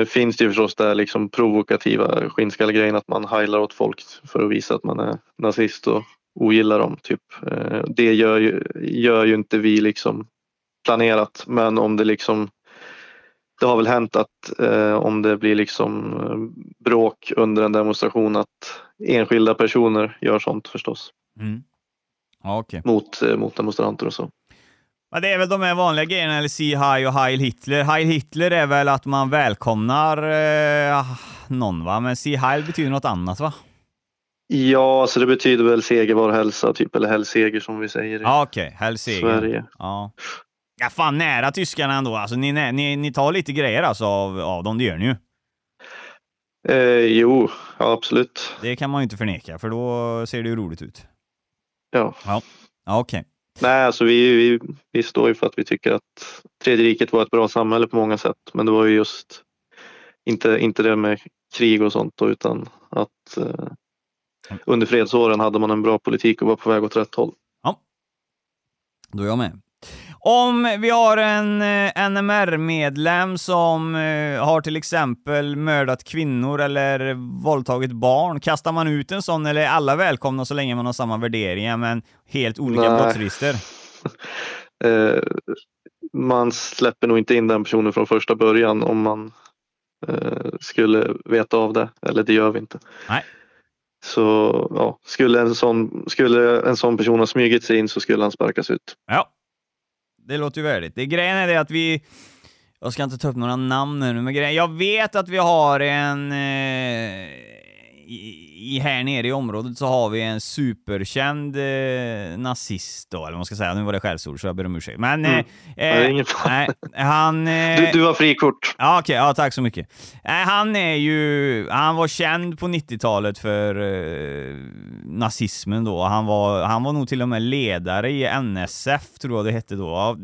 finns det ju förstås där liksom provokativa skinnskallegrejen att man heilar åt folk för att visa att man är nazist och ogillar dem, typ. Det gör ju inte vi liksom planerat. Men om det liksom... Det har väl hänt att om det blir liksom bråk under en demonstration att enskilda personer gör sånt förstås. Mm. Ja, okay. Mot demonstranter och så. Men det är väl de här vanliga grejerna, eller si hi och Heil Hitler. Heil Hitler är väl att man välkomnar någon, va? Men si Heil betyder något annat, va? Ja, så det betyder väl seger var hälsa, typ, eller hälseger som vi säger i Sverige. Ja. Ja, fan, nära tyskarna ändå. Alltså, ni tar lite grejer alltså, av dem, det gör ni ju. Jo, ja, absolut. Det kan man ju inte förneka, för då ser det ju roligt ut. Ja, okej. Nej, alltså vi står ju för att vi tycker att Tredje riket var ett bra samhälle på många sätt. Men det var ju just inte det med krig och sånt då, utan att under fredsåren hade man en bra politik och var på väg åt rätt håll. Ja, då är jag med. Om vi har en NMR-medlem som har till exempel mördat kvinnor eller våldtagit barn, kastar man ut en sån, eller är alla välkomna så länge man har samma värderingar men helt olika brottsregister? Man släpper nog inte in den personen från första början om man skulle veta av det, eller det gör vi inte. Nej. Så ja, skulle en sån person ha smygit sig in så skulle han sparkas ut. Ja. Det låter ju värdigt. Grejen är det att jag ska inte ta upp några namn nu, men grejen... Jag vet att vi har en... här nere i området så har vi en superkänd nazist då, eller vad man ska säga. Nu var det skällsord, så jag ber om ursäkt. Men... han... Du har frikort. Ja, okej. Ja, tack så mycket. Han är ju... Han var känd på 90-talet för nazismen då. Han var nog till och med ledare i NSF, tror jag det hette då.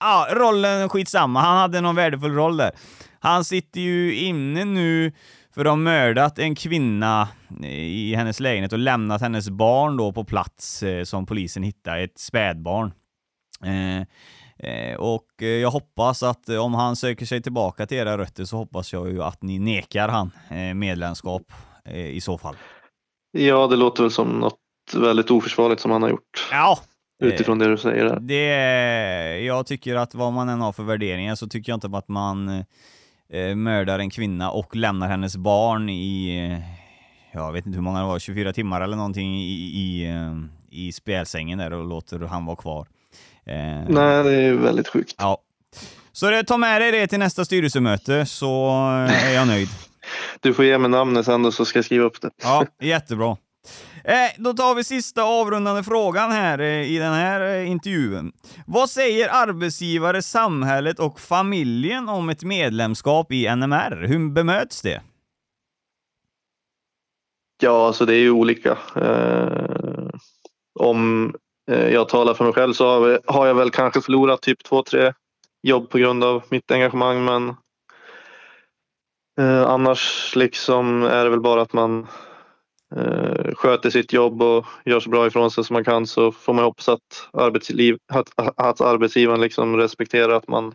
Ja, rollen skitsamma. Han hade någon värdefull roll där. Han sitter ju inne nu... För de har mördat en kvinna i hennes lägenhet och lämnat hennes barn då på plats som polisen hittade, ett spädbarn. Och jag hoppas att om han söker sig tillbaka till era rötter så hoppas jag ju att ni nekar han medlemskap i så fall. Ja, det låter väl som något väldigt oförsvarligt som han har gjort. Ja. Utifrån det du säger där. Jag tycker att vad man än har för värderingar så tycker jag inte att man... mördar en kvinna och lämnar hennes barn i, jag vet inte hur många det var, 24 timmar eller någonting i spjälsängen där och låter han vara kvar. Nej, det är väldigt sjukt. Ja. Så ta med dig det till nästa styrelsemöte så är jag nöjd. Du får ge mig namnet sen och så ska jag skriva upp det. Ja, jättebra. Då tar vi sista avrundande frågan här i den här intervjun. Vad säger arbetsgivare, samhället och familjen om ett medlemskap i NMR? Hur bemöts det? Ja, alltså det är ju olika. Om jag talar för mig själv så har jag väl kanske förlorat typ 2-3 jobb på grund av mitt engagemang. Men annars liksom är det väl bara att man... sköter sitt jobb och gör så bra ifrån sig som man kan, så får man hoppas att arbetsgivaren liksom respekterar att man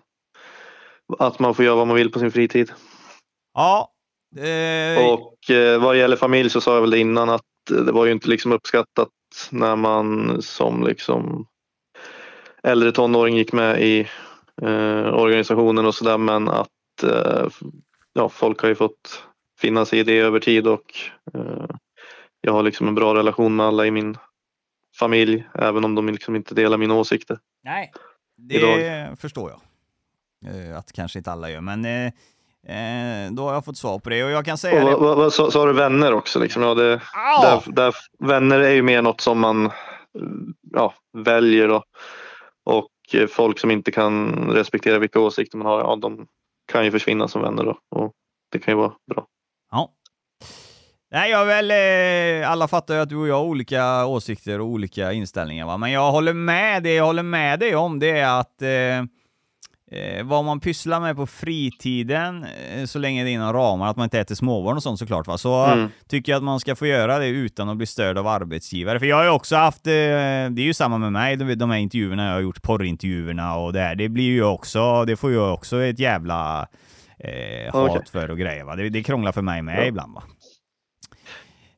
att man får göra vad man vill på sin fritid. Ja. Och vad det gäller familj så sa jag väl innan att det var ju inte liksom uppskattat när man som liksom äldre tonåring gick med i organisationen och sådär, men att ja, folk har ju fått finna sig i det över tid och jag har liksom en bra relation med alla i min familj, även om de liksom inte delar mina åsikter. Nej, det idag. Förstår jag. Att kanske inte alla gör, men då har jag fått svar på det. Och jag kan säga och, det. Så har du vänner också liksom. Ja, det, där, vänner är ju mer något som man ja, väljer då. Och folk som inte kan respektera vilka åsikter man har, ja, de kan ju försvinna som vänner då. Och det kan ju vara bra. Ja. Nej, jag väl alla fattar ju att du och jag har olika åsikter och olika inställningar, va? Men jag håller med dig om det är att vad man pysslar med på fritiden, så länge det är inom ramar, att man inte äter småbarn och sånt såklart, va? Så tycker jag att man ska få göra det utan att bli störd av arbetsgivare. För jag har ju också haft, det är ju samma med mig, de här intervjuerna jag har gjort, porrintervjuerna och det här, det blir ju också, det får ju också ett jävla hat för och grejer, va? Det krånglar för mig med ibland, va?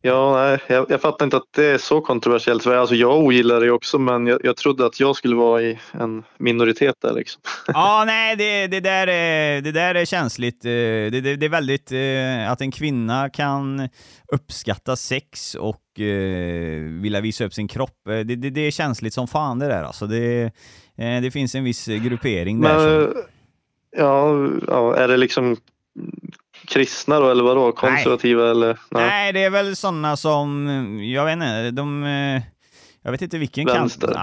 Ja, nej, jag fattar inte att det är så kontroversiellt. Alltså, jag ogillar det också, men jag trodde att jag skulle vara i en minoritet där liksom. Ja, nej, det där är känsligt. Det är väldigt att en kvinna kan uppskatta sex och vilja visa upp sin kropp. Det är känsligt som fan det där. Alltså, det finns en viss gruppering där. Men, som... ja, är det liksom... kristna då, eller vadå? Konservativa? Nej. Eller? Nej, det är väl sådana som jag vet inte vilken vänster. Kant.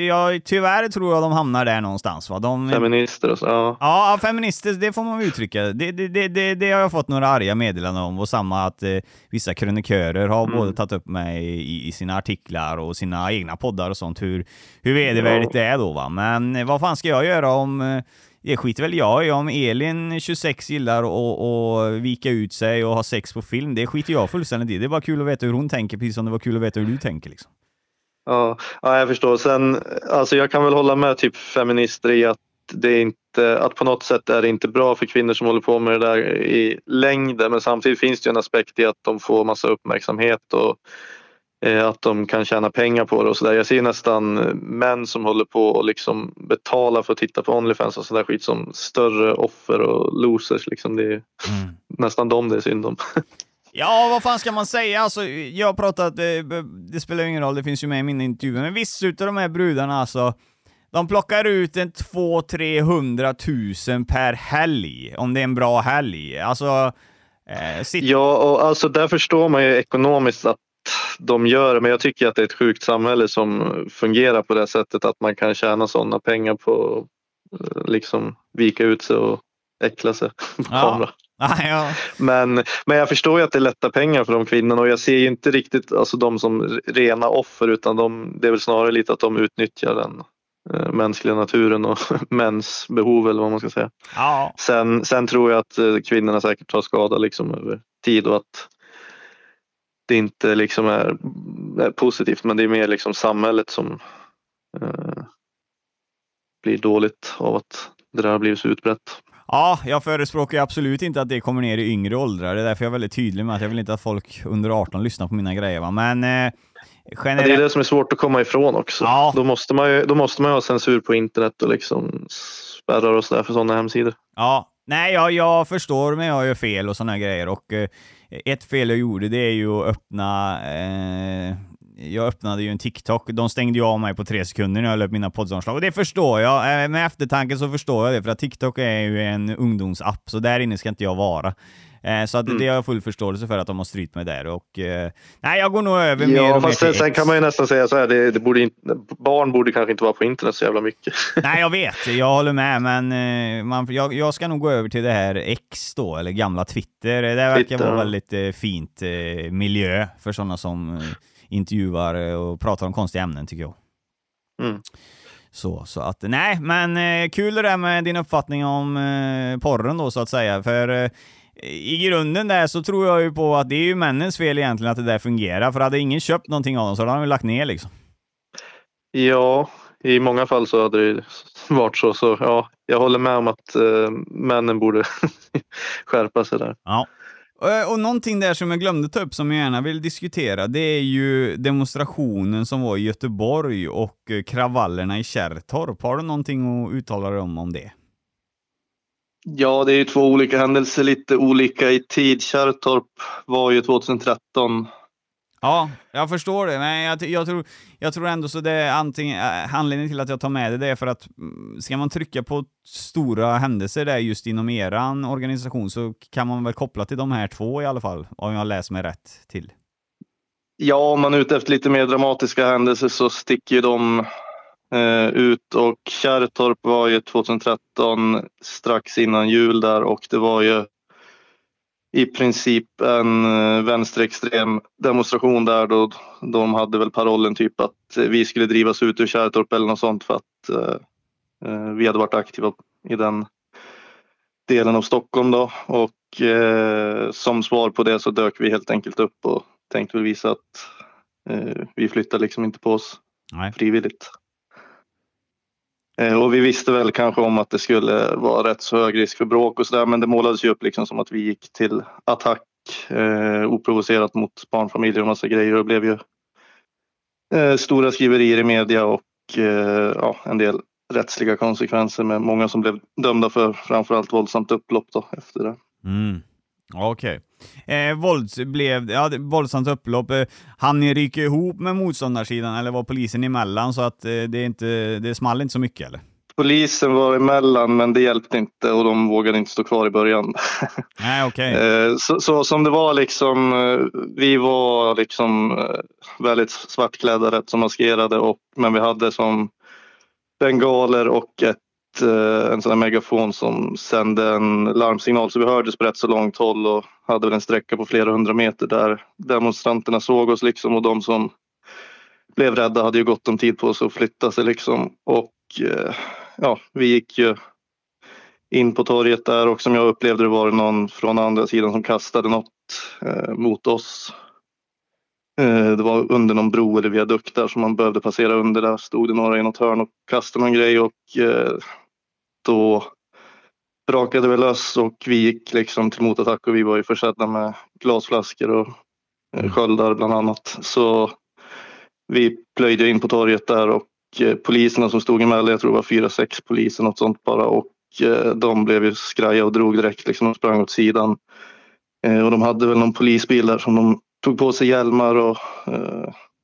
Ja, tyvärr tror jag de hamnar där någonstans, va? Feminister och så, ja. Ja, feminister, det får man uttrycka. Det har jag fått några arga meddelanden om, och samma att vissa krönikörer har både tagit upp mig i sina artiklar och sina egna poddar och sånt, hur vedervärdigt det är då, va? Men vad fan ska jag göra om det skiter väl jag i om Elin 26 gillar och vika ut sig och ha sex på film. Det skiter jag fullständigt i. Det är bara kul att veta hur hon tänker, precis som det var kul att veta hur du tänker liksom. Ja, jag förstår. Sen, alltså jag kan väl hålla med typ feminister i att det inte, att på något sätt är det inte bra för kvinnor som håller på med det där i längden, men samtidigt finns det ju en aspekt i att de får massa uppmärksamhet och att de kan tjäna pengar på det och sådär. Jag ser nästan män som håller på och liksom betala för att titta på OnlyFans och sådär skit som större offer och losers liksom. Det är nästan dem det är synd om. Ja, vad fan ska man säga? Alltså, jag har pratat, det spelar ingen roll, det finns ju med i mina intervjuer. Men vissa utav de här brudarna, alltså, de plockar ut en 200-300 000 per helg, om det är en bra helg. Alltså, ja, och alltså där förstår man ju ekonomiskt att de gör, men jag tycker att det är ett sjukt samhälle som fungerar på det sättet att man kan tjäna sådana pengar på liksom vika ut sig och äckla sig på kamera. Ja. Men jag förstår ju att det är lätta pengar för de kvinnorna, och jag ser ju inte riktigt alltså de som rena offer, utan det är väl snarare lite att de utnyttjar den mänskliga naturen och mäns behov, eller vad man ska säga. Ja. Sen tror jag att kvinnorna säkert tar skada liksom över tid, och att det inte liksom är positivt, men det är mer liksom samhället som blir dåligt av att det där har blivit så utbrett. Ja, jag förespråkar absolut inte att det kommer ner i yngre åldrar. Det är därför jag är väldigt tydlig med att jag vill inte att folk under 18 lyssnar på mina grejer, va? Men generellt... ja, det är det som är svårt att komma ifrån också. Ja. Då måste man ju ha censur på internet och liksom spärrar och sådär för sådana hemsidor. Ja. Nej, jag förstår, men jag gör fel och såna grejer, och ett fel jag gjorde, det är ju att öppnade ju en TikTok. De stängde ju av mig på 3 sekunder när jag löp mina poddsomslag, och det förstår jag. Med eftertanke så förstår jag det, för att TikTok är ju en ungdomsapp, så där inne ska inte jag vara. Så att det har jag full förståelse för att de har strypt mig där, och nej, jag går nog över mer och mer. Sen kan man ju nästan säga så här, barn borde kanske inte vara på internet så jävla mycket. Nej, jag vet, jag håller med, men jag ska nog gå över till det här X då, eller gamla Twitter. Det verkar vara väldigt fint miljö för sådana som intervjuar och pratar om konstiga ämnen, tycker jag. Så att, nej, men kul det där med din uppfattning om porren då, så att säga, för i grunden där så tror jag ju på att det är ju männens fel egentligen att det där fungerar, för hade ingen köpt någonting av dem så hade de ju lagt ner liksom. Ja, i många fall så hade det varit så ja, jag håller med om att männen borde skärpa sig där. Ja. Och någonting där som jag glömde ta upp som jag gärna vill diskutera, det är ju demonstrationen som var i Göteborg och kravallerna i Kärrtorp. Har du någonting att uttala dig om det? Ja, det är ju två olika händelser, lite olika i tid. Kärrtorp var ju 2013. Ja, jag förstår det. Men jag tror ändå så det är anledningen till att jag tar med det är för att ska man trycka på stora händelser där just inom eran organisation så kan man väl koppla till de här två i alla fall, om jag läser mig rätt till. Ja, om man är ute efter lite mer dramatiska händelser så sticker ju de ut, och Kärrtorp var ju 2013 strax innan jul där, och det var ju i princip en vänsterextrem demonstration där då de hade väl parollen typ att vi skulle drivas ut ur Kärrtorp eller något sånt för att vi hade varit aktiva i den delen av Stockholm då, och som svar på det så dök vi helt enkelt upp och tänkte väl visa att vi flyttar liksom inte på oss. Nej. Frivilligt. Och vi visste väl kanske om att det skulle vara rätt så hög risk för bråk och sådär, men det målades ju upp liksom som att vi gick till attack oprovocerat mot barnfamiljer och massa grejer, och det blev ju stora skriverier i media och ja, en del rättsliga konsekvenser med många som blev dömda för framförallt våldsamt upplopp då efter det. Mm. Okej. Våldsamt upplopp. Han rycker ihop med motståndarsidan eller var polisen emellan så att det small inte så mycket eller? Polisen var emellan men det hjälpte inte och de vågade inte stå kvar i början. Nej, okej. Så som det var liksom, vi var liksom väldigt svartklädda, rätt som maskerade, och men vi hade som bengaler och en sån här megafon som sände en larmsignal, så vi hördes på rätt så långt håll och hade väl en sträcka på flera hundra meter där demonstranterna såg oss liksom, och de som blev rädda hade ju gott om tid på sig att flytta sig liksom, och ja, vi gick ju in på torget där, och som jag upplevde det var någon från andra sidan som kastade något mot oss. Det var under någon bro eller viadukt där som man behövde passera under, där stod det några i något hörn och kastade någon grej, och då brakade vi lös och vi gick liksom till motattack, och vi var ju försedda med glasflaskor och sköldar bland annat. Så vi plöjde in på torget där, och poliserna som stod emellan, jag tror det var 4-6 poliser något sånt bara, och de blev ju skraja och drog direkt liksom och sprang åt sidan. Och de hade väl någon polisbil där som de tog på sig hjälmar och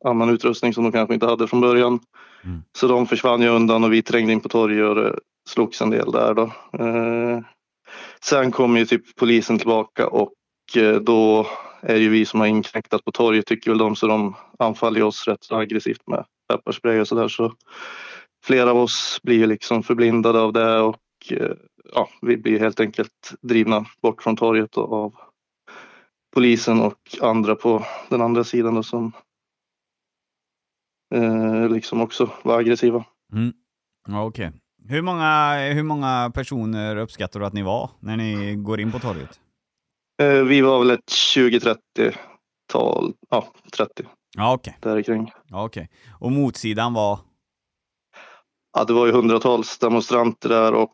annan utrustning som de kanske inte hade från början. Mm. Så de försvann ju undan och vi trängde in på torget och slogs en del där då. Sen kom ju typ polisen tillbaka, och då är ju vi som har inkräktat på torget tycker väl de, så de anfaller oss rätt så aggressivt med pepparspray och sådär. Så flera av oss blir ju liksom förblindade av det, och ja, vi blir helt enkelt drivna bort från torget och av polisen och andra på den andra sidan då, som liksom också var aggressiva. Mm. Ja, okej. Hur många personer uppskattar du att ni var när ni går in på torget? Vi var väl ett 20-30-tal. Ja, 30. Ja, okej. Där kring. Ja, okej. Och motsidan var? Ja, det var ju hundratals demonstranter där, och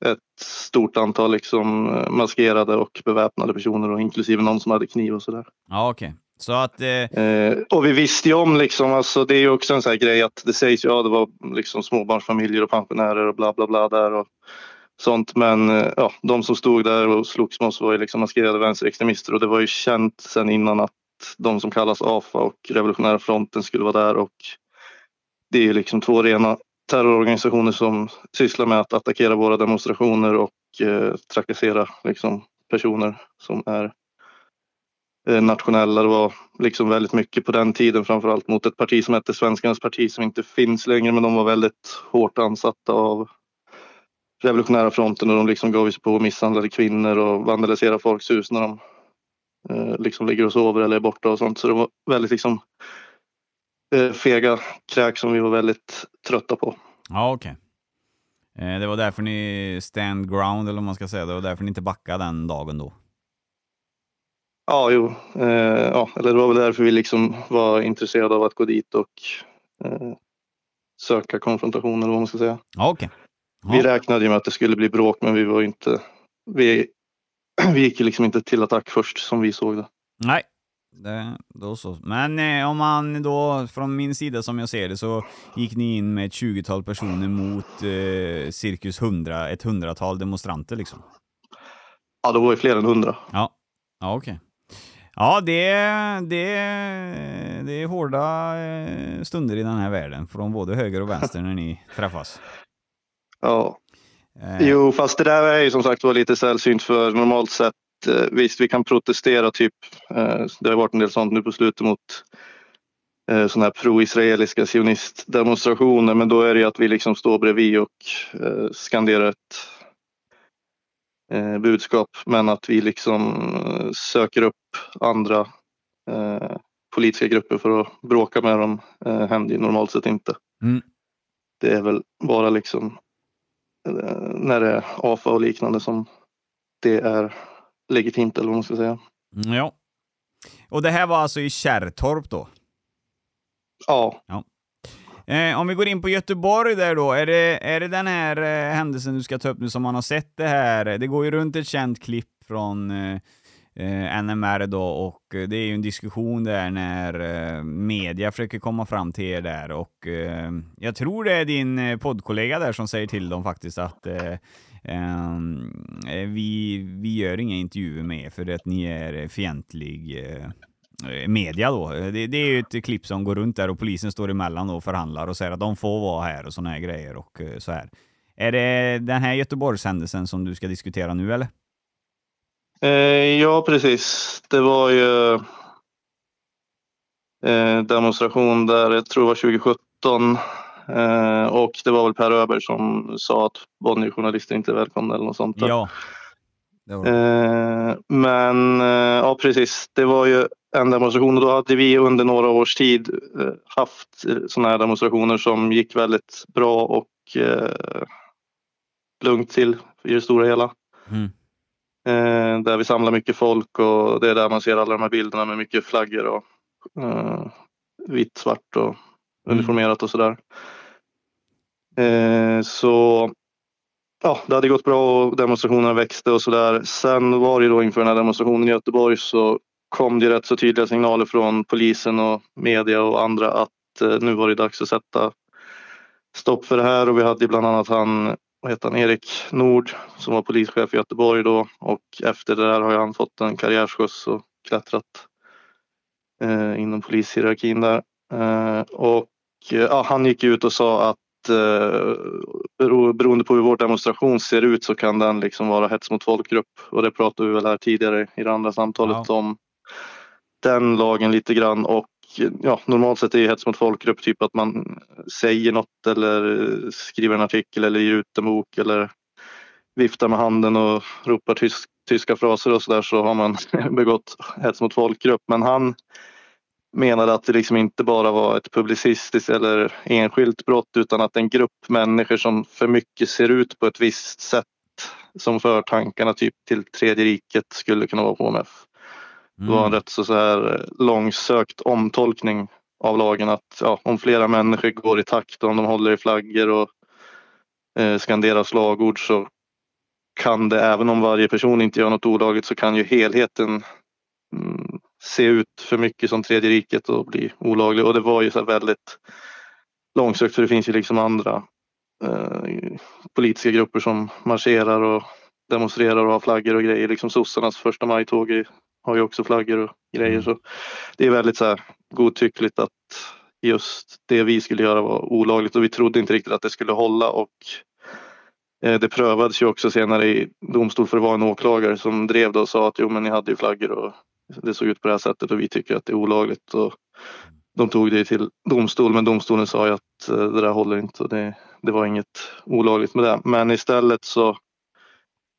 ett stort antal liksom maskerade och beväpnade personer, och inklusive någon som hade kniv och sådär. Ja, okej. Så att och vi visste ju om liksom, alltså det är ju också en sån här grej att det sägs ju, ja, det var liksom småbarnsfamiljer och pensionärer och bla bla bla där och sånt, men ja, de som stod där och slogs med oss var ju liksom maskerade vänsterextremister, och det var ju känt sen innan att de som kallas AFA och Revolutionära fronten skulle vara där, och det är ju liksom två rena terrororganisationer som sysslar med att attackera våra demonstrationer och trakassera liksom personer som är nationella. Det var liksom väldigt mycket på den tiden, framförallt mot ett parti som hette Svenskarnas parti, som inte finns längre, men de var väldigt hårt ansatta av Revolutionära fronten, och de liksom gav sig på och misshandlade kvinnor och vandaliserade folks hus när de liksom ligger och sover eller är borta och sånt. Så det var väldigt liksom fega kräk som vi var väldigt trötta på. Ja, okej. Det var därför ni stand ground, eller om man ska säga det, och därför ni inte backade den dagen då. Ja, jo. Ja, eller det var väl därför vi liksom var intresserade av att gå dit och söka konfrontationer, vad man ska säga. Okay. Ja. Vi räknade ju med att det skulle bli bråk, men vi var inte... Vi gick liksom inte till attack först som vi såg det. Nej, det, då så. Men om man då, från min sida som jag ser det, så gick ni in med ett 20-tal personer mot cirkus 100, ett 100-tal demonstranter liksom. Ja, det var ju fler än 100. Ja, ja okej. Okay. Ja, det är hårda stunder i den här världen från både höger och vänster när ni träffas. Ja. Jo, fast det där är ju som sagt var lite sällsynt, för normalt sett, visst vi kan protestera typ, det har varit en del sånt nu på slutet mot sådana här pro-israeliska sionistdemonstrationer, men då är det ju att vi liksom står bredvid och skanderar ett budskap, men att vi liksom söker upp andra politiska grupper för att bråka med dem händer normalt sett inte. Mm. Det är väl bara liksom när det är AFA och liknande som det är legitimt, eller vad man ska säga. Mm, ja. Och det här var alltså i Kärrtorp då? Ja. Ja. Om vi går in på Göteborg där då, är det den här händelsen du ska ta upp nu som man har sett det här? Det går ju runt ett känt klipp från NMR då, och det är ju en diskussion där när media försöker komma fram till er där, och jag tror det är din poddkollega där som säger till dem faktiskt att vi gör inga intervjuer med er för att ni är fientlig media då. Det är ju ett klipp som går runt där och polisen står emellan och förhandlar och säger att de får vara här och såna här grejer och så här. Är det den här Göteborgshändelsen som du ska diskutera nu eller? Ja, precis. Det var ju demonstration där, jag tror det var 2017, och det var väl Per Öberg som sa att Bonnierjournalister inte är välkomna eller något sånt där. Ja. Men ja, precis. Det var ju en demonstration, och då hade vi under några års tid haft sådana här demonstrationer som gick väldigt bra och lugnt till i det stora hela. Mm. Där vi samlar mycket folk, och det är där man ser alla de här bilderna med mycket flaggor och vitt, svart och uniformerat och sådär. Så ja, det hade gått bra och demonstrationerna växte och sådär. Sen var det då inför den här demonstrationen i Göteborg så kom det rätt så tydliga signaler från polisen och media och andra att nu var det dags att sätta stopp för det här, och vi hade bland annat han Erik Nord som var polischef i Göteborg då, och efter det där har han fått en karriärskjuts och klättrat inom polishierarkin där. Och ja, han gick ut och sa att beroende på hur vår demonstration ser ut så kan den liksom vara hets mot folkgrupp, och det pratade vi väl här tidigare i det andra samtalet om den lagen lite grann, och ja, normalt sett är hets mot folkgrupp typ att man säger något eller skriver en artikel eller ger ut en bok eller viftar med handen och ropar tyska fraser och sådär, så har man begått hets mot folkgrupp, men han menade att det liksom inte bara var ett publicistiskt eller enskilt brott, utan att en grupp människor som för mycket ser ut på ett visst sätt som för tankarna typ till tredje riket skulle kunna vara på HMF. Det var en rätt så här långsökt omtolkning av lagen, att ja, om flera människor går i takt och om de håller i flaggor och skanderar slagord, så kan det, även om varje person inte gör något olagligt, så kan ju helheten se ut för mycket som tredje riket och bli olaglig. Och det var ju så väldigt långsökt, för det finns ju liksom andra politiska grupper som marscherar och demonstrerar och har flaggor och grejer. Liksom sossarnas första majtåg har ju också flaggor och grejer. Så det är väldigt så här godtyckligt att just det vi skulle göra var olagligt, och vi trodde inte riktigt att det skulle hålla, och det prövades ju också senare i domstol, för det var en åklagare som drev det och sa att jo, men ni hade ju flaggor och det såg ut på det här sättet och vi tycker att det är olagligt, och de tog det till domstol, men domstolen sa ju att det där håller inte och det var inget olagligt med det. Men istället så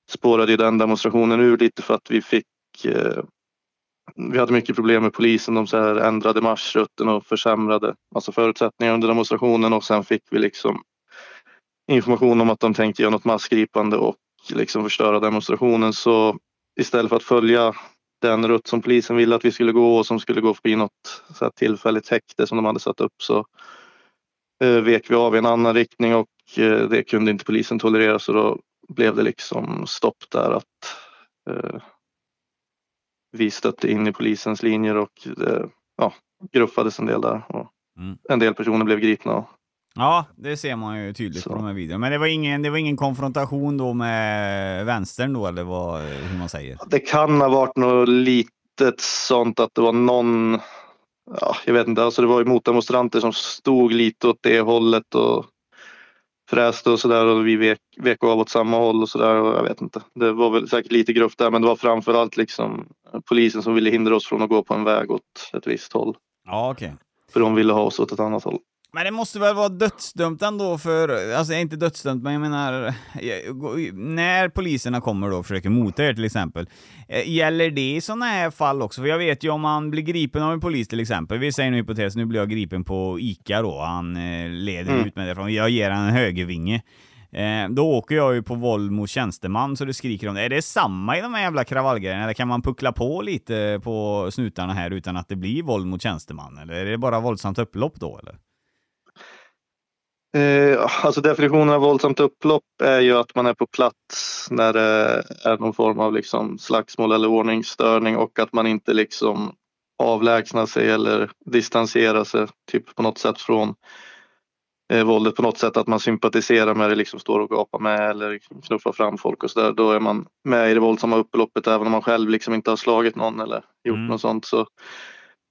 spårade ju den demonstrationen ur lite, för att vi hade mycket problem med polisen. De så här ändrade marschrutten och försämrade alltså förutsättningar under demonstrationen, och sen fick vi liksom information om att de tänkte göra något massgripande och liksom förstöra demonstrationen. Så istället för att följa den rutt som polisen ville att vi skulle gå och som skulle gå förbi något så här tillfälligt häkte som de hade satt upp, så vek vi av i en annan riktning och det kunde inte polisen tolerera, så då blev det liksom stopp där att vi stötte in i polisens linjer och gruffades en del där och en del personer blev gripna. Ja, det ser man ju tydligt så. På de här videorna. Men det var ingen konfrontation då med vänstern då, eller vad, hur man säger? Det kan ha varit något litet sånt att det var någon, jag vet inte, alltså det var ju motdemonstranter som stod lite åt det hållet och fräste och sådär, och vi vek av åt samma håll och sådär, och jag vet inte. Det var väl säkert lite gruff där, men det var framförallt liksom polisen som ville hindra oss från att gå på en väg åt ett visst håll. Ja, okej. Okay. För de ville ha oss åt ett annat håll. Men det måste väl vara dödsdömt ändå för... Alltså, inte dödsdömt, men jag menar... När poliserna kommer då och försöker mota er till exempel, gäller det i sådana här fall också? För jag vet ju om man blir gripen av en polis till exempel. Vi säger nu hypotes, nu blir jag gripen på Ica då. Han leder ut med det från... Jag ger han en högervinge. Då åker jag ju på våld mot tjänsteman så det skriker om det. Är det samma i de här jävla kravallgrejerna? Eller kan man puckla på lite på snutarna här utan att det blir våld mot tjänsteman? Eller är det bara våldsamt upplopp då, eller? Alltså definitionen av våldsamt upplopp är ju att man är på plats när det är någon form av liksom slagsmål eller ordningsstörning, och att man inte liksom avlägsnar sig eller distanserar sig typ på något sätt från våldet på något sätt, att man sympatiserar med det, liksom står och gapar med eller knuffar fram folk och sådär. Då är man med i det våldsamma upploppet även om man själv liksom inte har slagit någon eller gjort något sånt. Så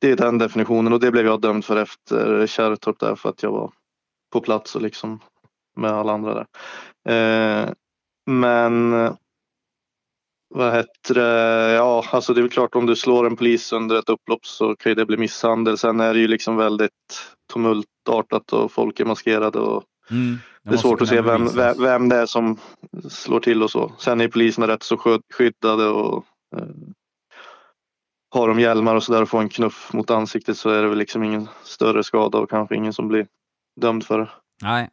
det är den definitionen, och det blev jag dömd för efter Kärrtorp där, för att jag var på plats och liksom med alla andra där. Men vad heter det? Ja, alltså det är väl klart, om du slår en polis under ett upplopp så kan ju det bli misshandel. Sen är det ju liksom väldigt tumultartat och folk är maskerade och det är svårt att se vem det är som slår till och så. Sen är poliserna rätt så skyddade och har de hjälmar och sådär och får en knuff mot ansiktet, så är det väl liksom ingen större skada och kanske ingen som blir dömd för det. Nej.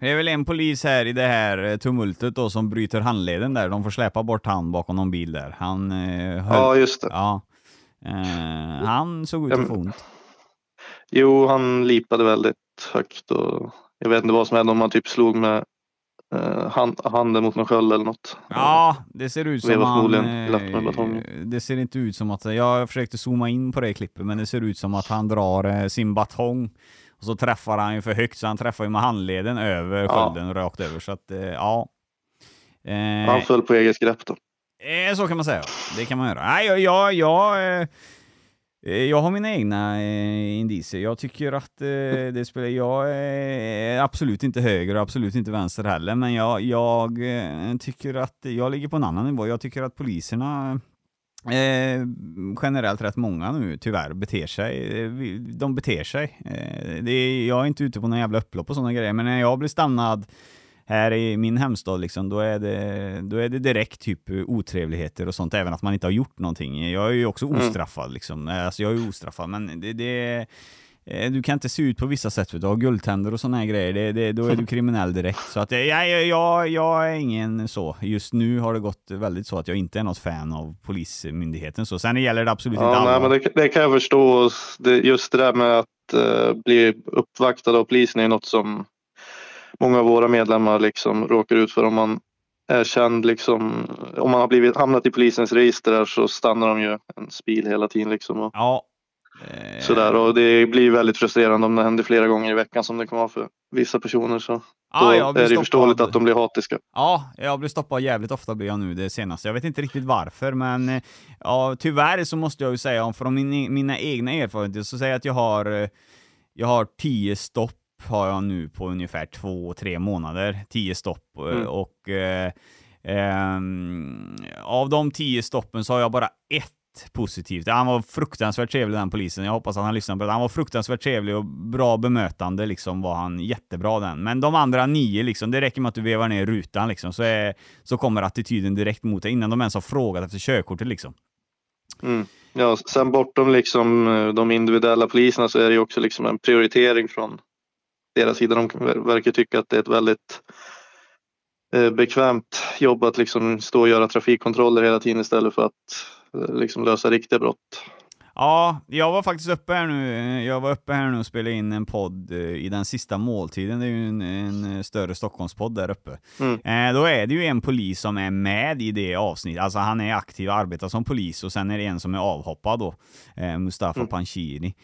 Det är väl en polis här i det här tumultet då som bryter handleden där. De får släpa bort han bakom någon bil där. Han ja, just det. Ja. Han såg ut att få ont. Jo, han lipade väldigt högt och jag vet inte vad som hände, om han typ slog med handen mot någon sköld eller något. Ja, det ser ut som han... Det ser inte ut som att... Jag försökte zooma in på det klippet, men det ser ut som att han drar sin batong. Och så träffar han ju för högt, så han träffar ju med handleden över skölden och rakt över. Så att, han föll på eget grepp då. Så kan man säga. Det kan man göra. Nej, jag har mina egna indicier. Jag tycker att det spelar... Jag är absolut inte höger och absolut inte vänster heller. Men jag tycker att jag ligger på en annan nivå. Jag tycker att poliserna... generellt rätt många nu tyvärr beter sig. Jag är inte ute på någon jävla upplopp och sådana grejer, men när jag blir stannad här i min hemstad liksom, då är det direkt typ otrevligheter och sånt, även att man inte har gjort någonting. Jag är ju också ostraffad liksom. Alltså jag är ju ostraffad, men det du kan inte se ut på vissa sätt, för du har guldtänder och såna här grejer. Då är du kriminell direkt. Så att jag är ingen så. Just nu har det gått väldigt så att jag inte är något fan av polismyndigheten. Så sen gäller det absolut inte alla. Nej, men det kan jag förstå. Just det där med att bli uppvaktad av polisen är något som många av våra medlemmar liksom råkar ut för. Om man är känd liksom, om man har hamnat i polisens register där, så stannar de ju en bil hela tiden liksom. Och... Ja. Sådär, och det blir väldigt frustrerande om det händer flera gånger i veckan som det kan vara för vissa personer, så är det förståeligt att de blir hatiska. Ja, jag blir stoppad jävligt ofta, blir jag nu det senaste. Jag vet inte riktigt varför, men tyvärr så måste jag ju säga, om från mina egna erfarenheter, så säger jag att jag har 10 stopp har jag nu på ungefär 2-3 månader. 10 stopp och av de 10 stoppen så har jag bara ett positivt. Han var fruktansvärt trevlig, den polisen. Jag hoppas att han lyssnar på det. Han var fruktansvärt trevlig och bra bemötande liksom, var han jättebra den. Men de andra 9 liksom, det räcker med att du vevar ner rutan liksom, så kommer attityden direkt mot dig innan de ens har frågat efter körkortet liksom. Ja, sen bortom liksom de individuella poliserna så är det ju också liksom en prioritering från deras sida. De verkar tycka att det är ett väldigt bekvämt jobb att liksom stå och göra trafikkontroller hela tiden istället för att liksom lösa riktiga brott. Ja, jag var faktiskt uppe här nu. Jag var uppe här nu och spelade in en podd i den sista måltiden. Det är ju en större Stockholmspodd där uppe. Då är det ju en polis som är med i det avsnittet. Alltså han är aktiv och arbetar som polis. Och sen är det en som är avhoppad då. Mustafa Panchini.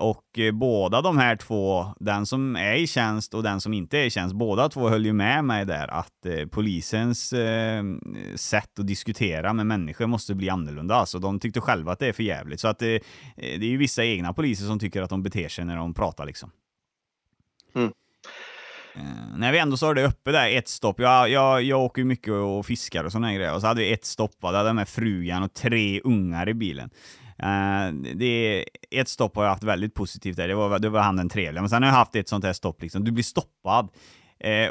Och båda de här två, den som är i tjänst och den som inte är i tjänst, båda två höll ju med mig där att polisens sätt att diskutera med människor måste bli annorlunda. Alltså de tyckte själva att det är för jävligt. Så att det är ju vissa egna poliser som tycker att de beter sig när de pratar liksom. När vi ändå så har det uppe där, ett stopp. Jag åker ju mycket och fiskar och sådana grejer. Och så hade vi ett stopp, va? Där hade jag med frugan och 3 ungar i bilen. Ett stopp har jag haft väldigt positivt där. Det var han den trevliga. Men sen har jag haft ett sånt här stopp liksom. Du blir stoppad.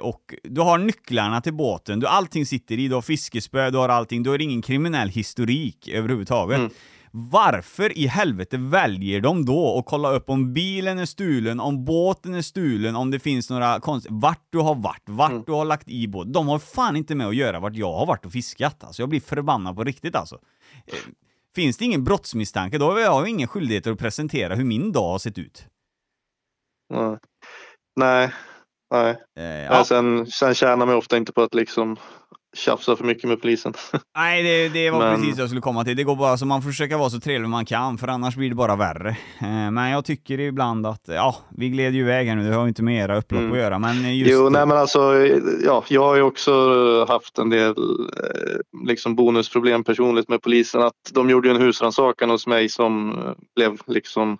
Och du har nycklarna till båten. Allting sitter i. Du har fiskespö, du har allting. Då är det ingen kriminell historik överhuvudtaget. Varför i helvete väljer de då att kolla upp om bilen är stulen, om båten är stulen, om det finns några vart du har varit, vart du har lagt i båt. De har fan inte med att göra vart jag har varit och fiskat. Alltså, jag blir förbannad på riktigt alltså. Finns det ingen brottsmisstanke, då har jag ingen skyldighet att presentera hur min dag har sett ut. Nej. Ja. Sen tjänar man ofta inte på att liksom tjafsar för mycket med polisen. Nej, det var precis det jag skulle komma till. Det går bara så man försöker vara så trevlig man kan, för annars blir det bara värre. Men jag tycker ibland att vi gled ju iväg här nu. Det har ju inte mer upplopp att göra, men just jag har ju också haft en del liksom bonusproblem personligt med polisen, att de gjorde ju en husrannsakan hos mig som blev liksom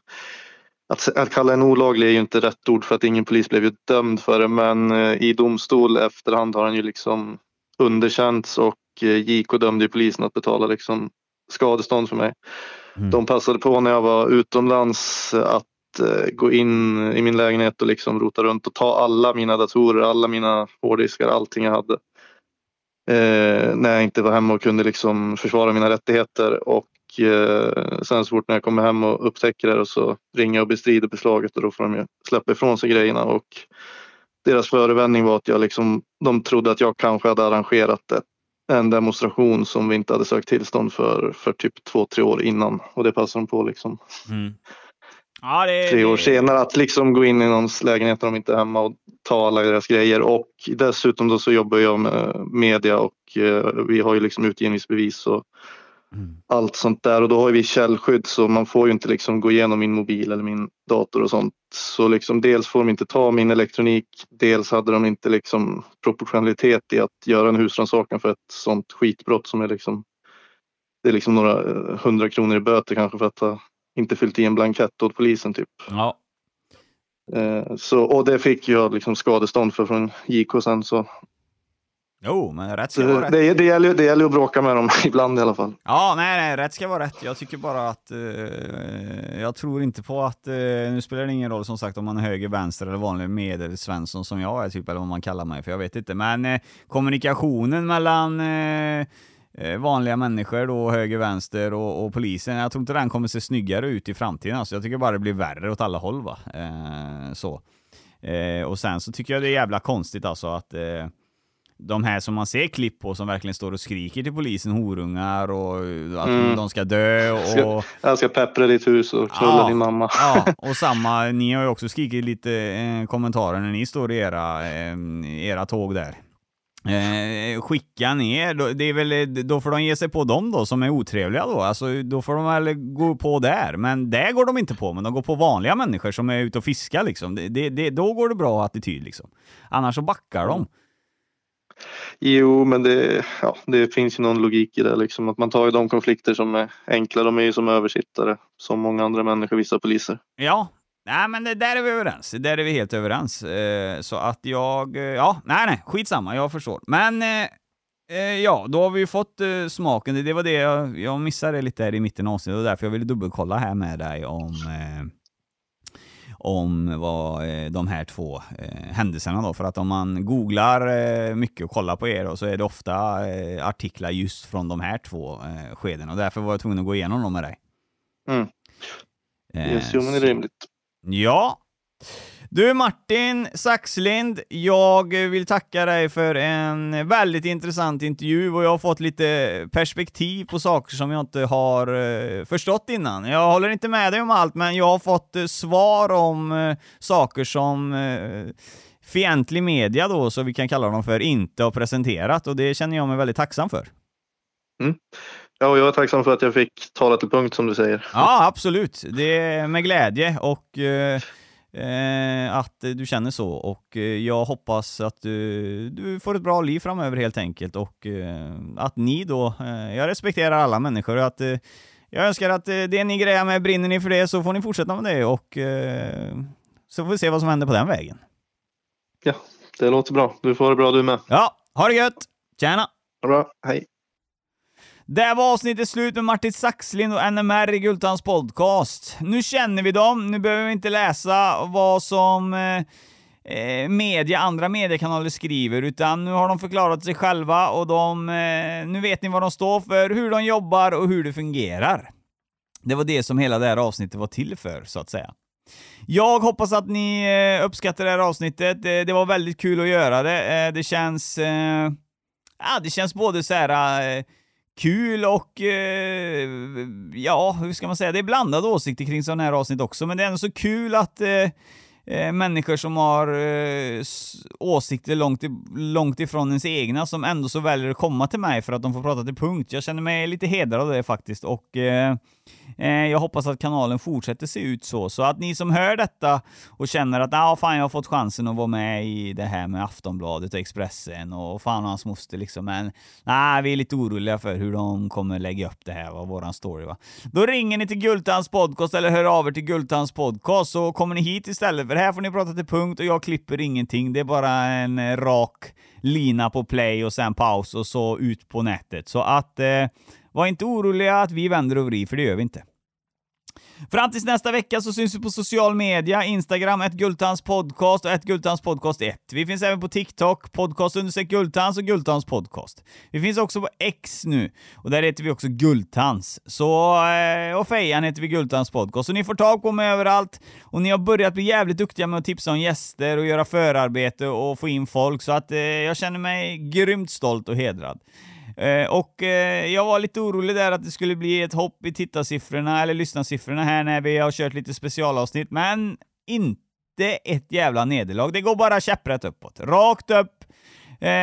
att kalla en olaglig är ju inte rätt ord, för att ingen polis blev ju dömd för det, men i domstol efterhand har han ju liksom underkänts, och JK dömde ju polisen att betala liksom skadestånd för mig. De passade på när jag var utomlands att gå in i min lägenhet och liksom rota runt och ta alla mina datorer, alla mina hårddiskar, allting jag hade. När jag inte var hemma och kunde liksom försvara mina rättigheter, och sen så fort när jag kommer hem och upptäcker det, och så ringer jag och bestrider beslaget, och då får de ju släppa ifrån sig grejerna. Och deras förevändning var att jag liksom, de trodde att jag kanske hade arrangerat en demonstration som vi inte hade sökt tillstånd för typ 2-3 år innan. Och det passade de på liksom. 3 år senare att liksom gå in i någons lägenhet när de inte är hemma och ta alla deras grejer. Och dessutom då så jobbar jag med media, och vi har ju liksom utgivningsbevis och allt sånt där, och då har vi källskydd, så man får ju inte liksom gå igenom min mobil eller min dator och sånt, så liksom dels får de inte ta min elektronik, dels hade de inte liksom proportionalitet i att göra en husrannsakan för ett sånt skitbrott som är liksom, det är liksom några 100 kronor i böter kanske för att ha inte fyllt i en blankett åt polisen typ. Så, och det fick jag liksom skadestånd för från JK sen, så jo, men rätt ska vara rätt. Det gäller att bråka med dem ibland i alla fall. Ja, nej, rätt ska vara rätt. Jag tycker bara att jag tror inte på att nu spelar det ingen roll som sagt om man är höger, vänster eller vanlig medelsvensson som jag är typ, eller vad man kallar mig, för jag vet inte. Men kommunikationen mellan vanliga människor då, höger, vänster och polisen, jag tror inte den kommer se snyggare ut i framtiden. Alltså, jag tycker bara det blir värre åt alla håll, va? Så. Och sen så tycker jag det är jävla konstigt alltså att de här som man ser klipp på som verkligen står och skriker till polisen, horungar och att de ska dö, och jag ska peppra ditt hus och knulla din mamma. Och samma, ni har ju också skrikit lite kommentarer när ni står i era tåg där. Skicka ner, det är väl, då får de ge sig på dem då som är otrevliga då, alltså, då får de väl gå på där, men där går de inte på, men de går på vanliga människor som är ute och fiskar liksom. Då går det bra attityd liksom, annars så backar de. Jo, men det finns ju någon logik i det liksom, att man tar ju de konflikter som är enkla, de är ju som översittare som många andra människor, vissa poliser. Ja, nej men där är vi överens. Där är vi helt överens. Så att nej, skitsamma, jag förstår. Men då har vi ju fått smaken. Det var det jag missade lite här i mitten av avsnittet, och därför jag ville dubbelkolla här med dig om vad de här två händelserna då, för att om man googlar mycket och kollar på er då, så är det ofta artiklar just från de här två skeden, och därför var jag tvungen att gå igenom dem med dig. Yes, jo, men det är rimligt. Ja, Du Martin Saxlind, jag vill tacka dig för en väldigt intressant intervju och jag har fått lite perspektiv på saker som jag inte har förstått innan. Jag håller inte med dig om allt, men jag har fått svar om saker som fientlig media då, så vi kan kalla dem för, inte har presenterat, och det känner jag mig väldigt tacksam för. Mm. Ja, jag är tacksam för att jag fick tala till punkt, som du säger. Ja, absolut. Det är med glädje och att du känner så, och jag hoppas att du får ett bra liv framöver helt enkelt, och att ni då, jag respekterar alla människor, och att jag önskar att det ni grejer med, brinner ni för det så får ni fortsätta med det, och så får vi se vad som händer på den vägen. Ja, det låter bra. Du får det bra du med. Ja, ha det gött! Tjena! Bra, hej! Det var avsnittet slut med Martin Saxlind och NMR i Guldtands podcast. Nu känner vi dem. Nu behöver vi inte läsa vad som andra mediekanaler skriver, utan nu har de förklarat sig själva, och nu vet ni vad de står för, hur de jobbar och hur det fungerar. Det var det som hela det här avsnittet var till för, så att säga. Jag hoppas att ni uppskattar det här avsnittet. Det var väldigt kul att göra det. Det känns både så här... kul och hur ska man säga, det är blandade åsikter kring sådana här avsnitt också, men det är ändå så kul att människor som har åsikter långt ifrån ens egna, som ändå så väljer att komma till mig för att de får prata till punkt. Jag känner mig lite hedrad av det faktiskt, och jag hoppas att kanalen fortsätter se ut så att ni som hör detta och känner att jag har fått chansen att vara med i det här med Aftonbladet och Expressen och fan och hans moster liksom, men vi är lite oroliga för hur de kommer lägga upp det här, våran story va. Då ringer ni till Guldtands podcast eller hör av er till Guldtands podcast, så kommer ni hit istället, för här får ni prata till punkt och jag klipper ingenting. Det är bara en rak lina på play och sen paus och så ut på nätet, så att var inte oroliga att vi vänder och vri, för det gör vi inte. Fram tills nästa vecka så syns vi på social media, Instagram @guldtandspodcast och @guldtandspodcast1. Vi finns även på TikTok, podcast_guldtands och guldtandspodcast. Vi finns också på X nu, och där heter vi också Guldtands. Och fejan heter vi Guldtandspodcast. Så ni får tag på mig överallt, och ni har börjat bli jävligt duktiga med att tipsa om gäster och göra förarbete och få in folk, så att jag känner mig grymt stolt och hedrad. Och jag var lite orolig där att det skulle bli ett hopp i tittarsiffrorna eller lyssnarsiffrorna här när vi har kört lite specialavsnitt, men inte ett jävla nederlag. Det går bara käpprätt uppåt, rakt upp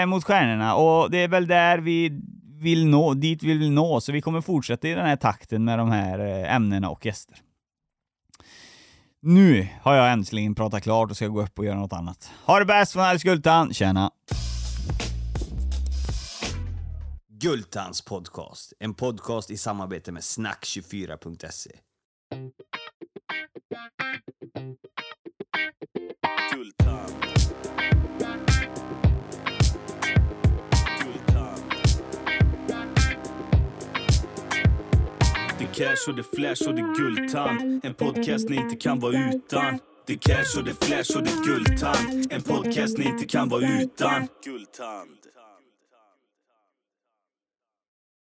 mot stjärnorna, och det är väl där vi vill nå, dit vi vill nå, så vi kommer fortsätta i den här takten med de här ämnena och gäster. Nu har jag äntligen pratat klart och ska gå upp och göra något annat. Ha det bäst från Alice Guldtan, tjena! Guldtands podcast, en podcast i samarbete med snack24.se. Guldtand. Guldtand. Det cash och det flash och det guldtand, en podcast ni inte kan vara utan. Det cash och det flash och det guldtand, en podcast ni inte kan vara utan. Guldtand.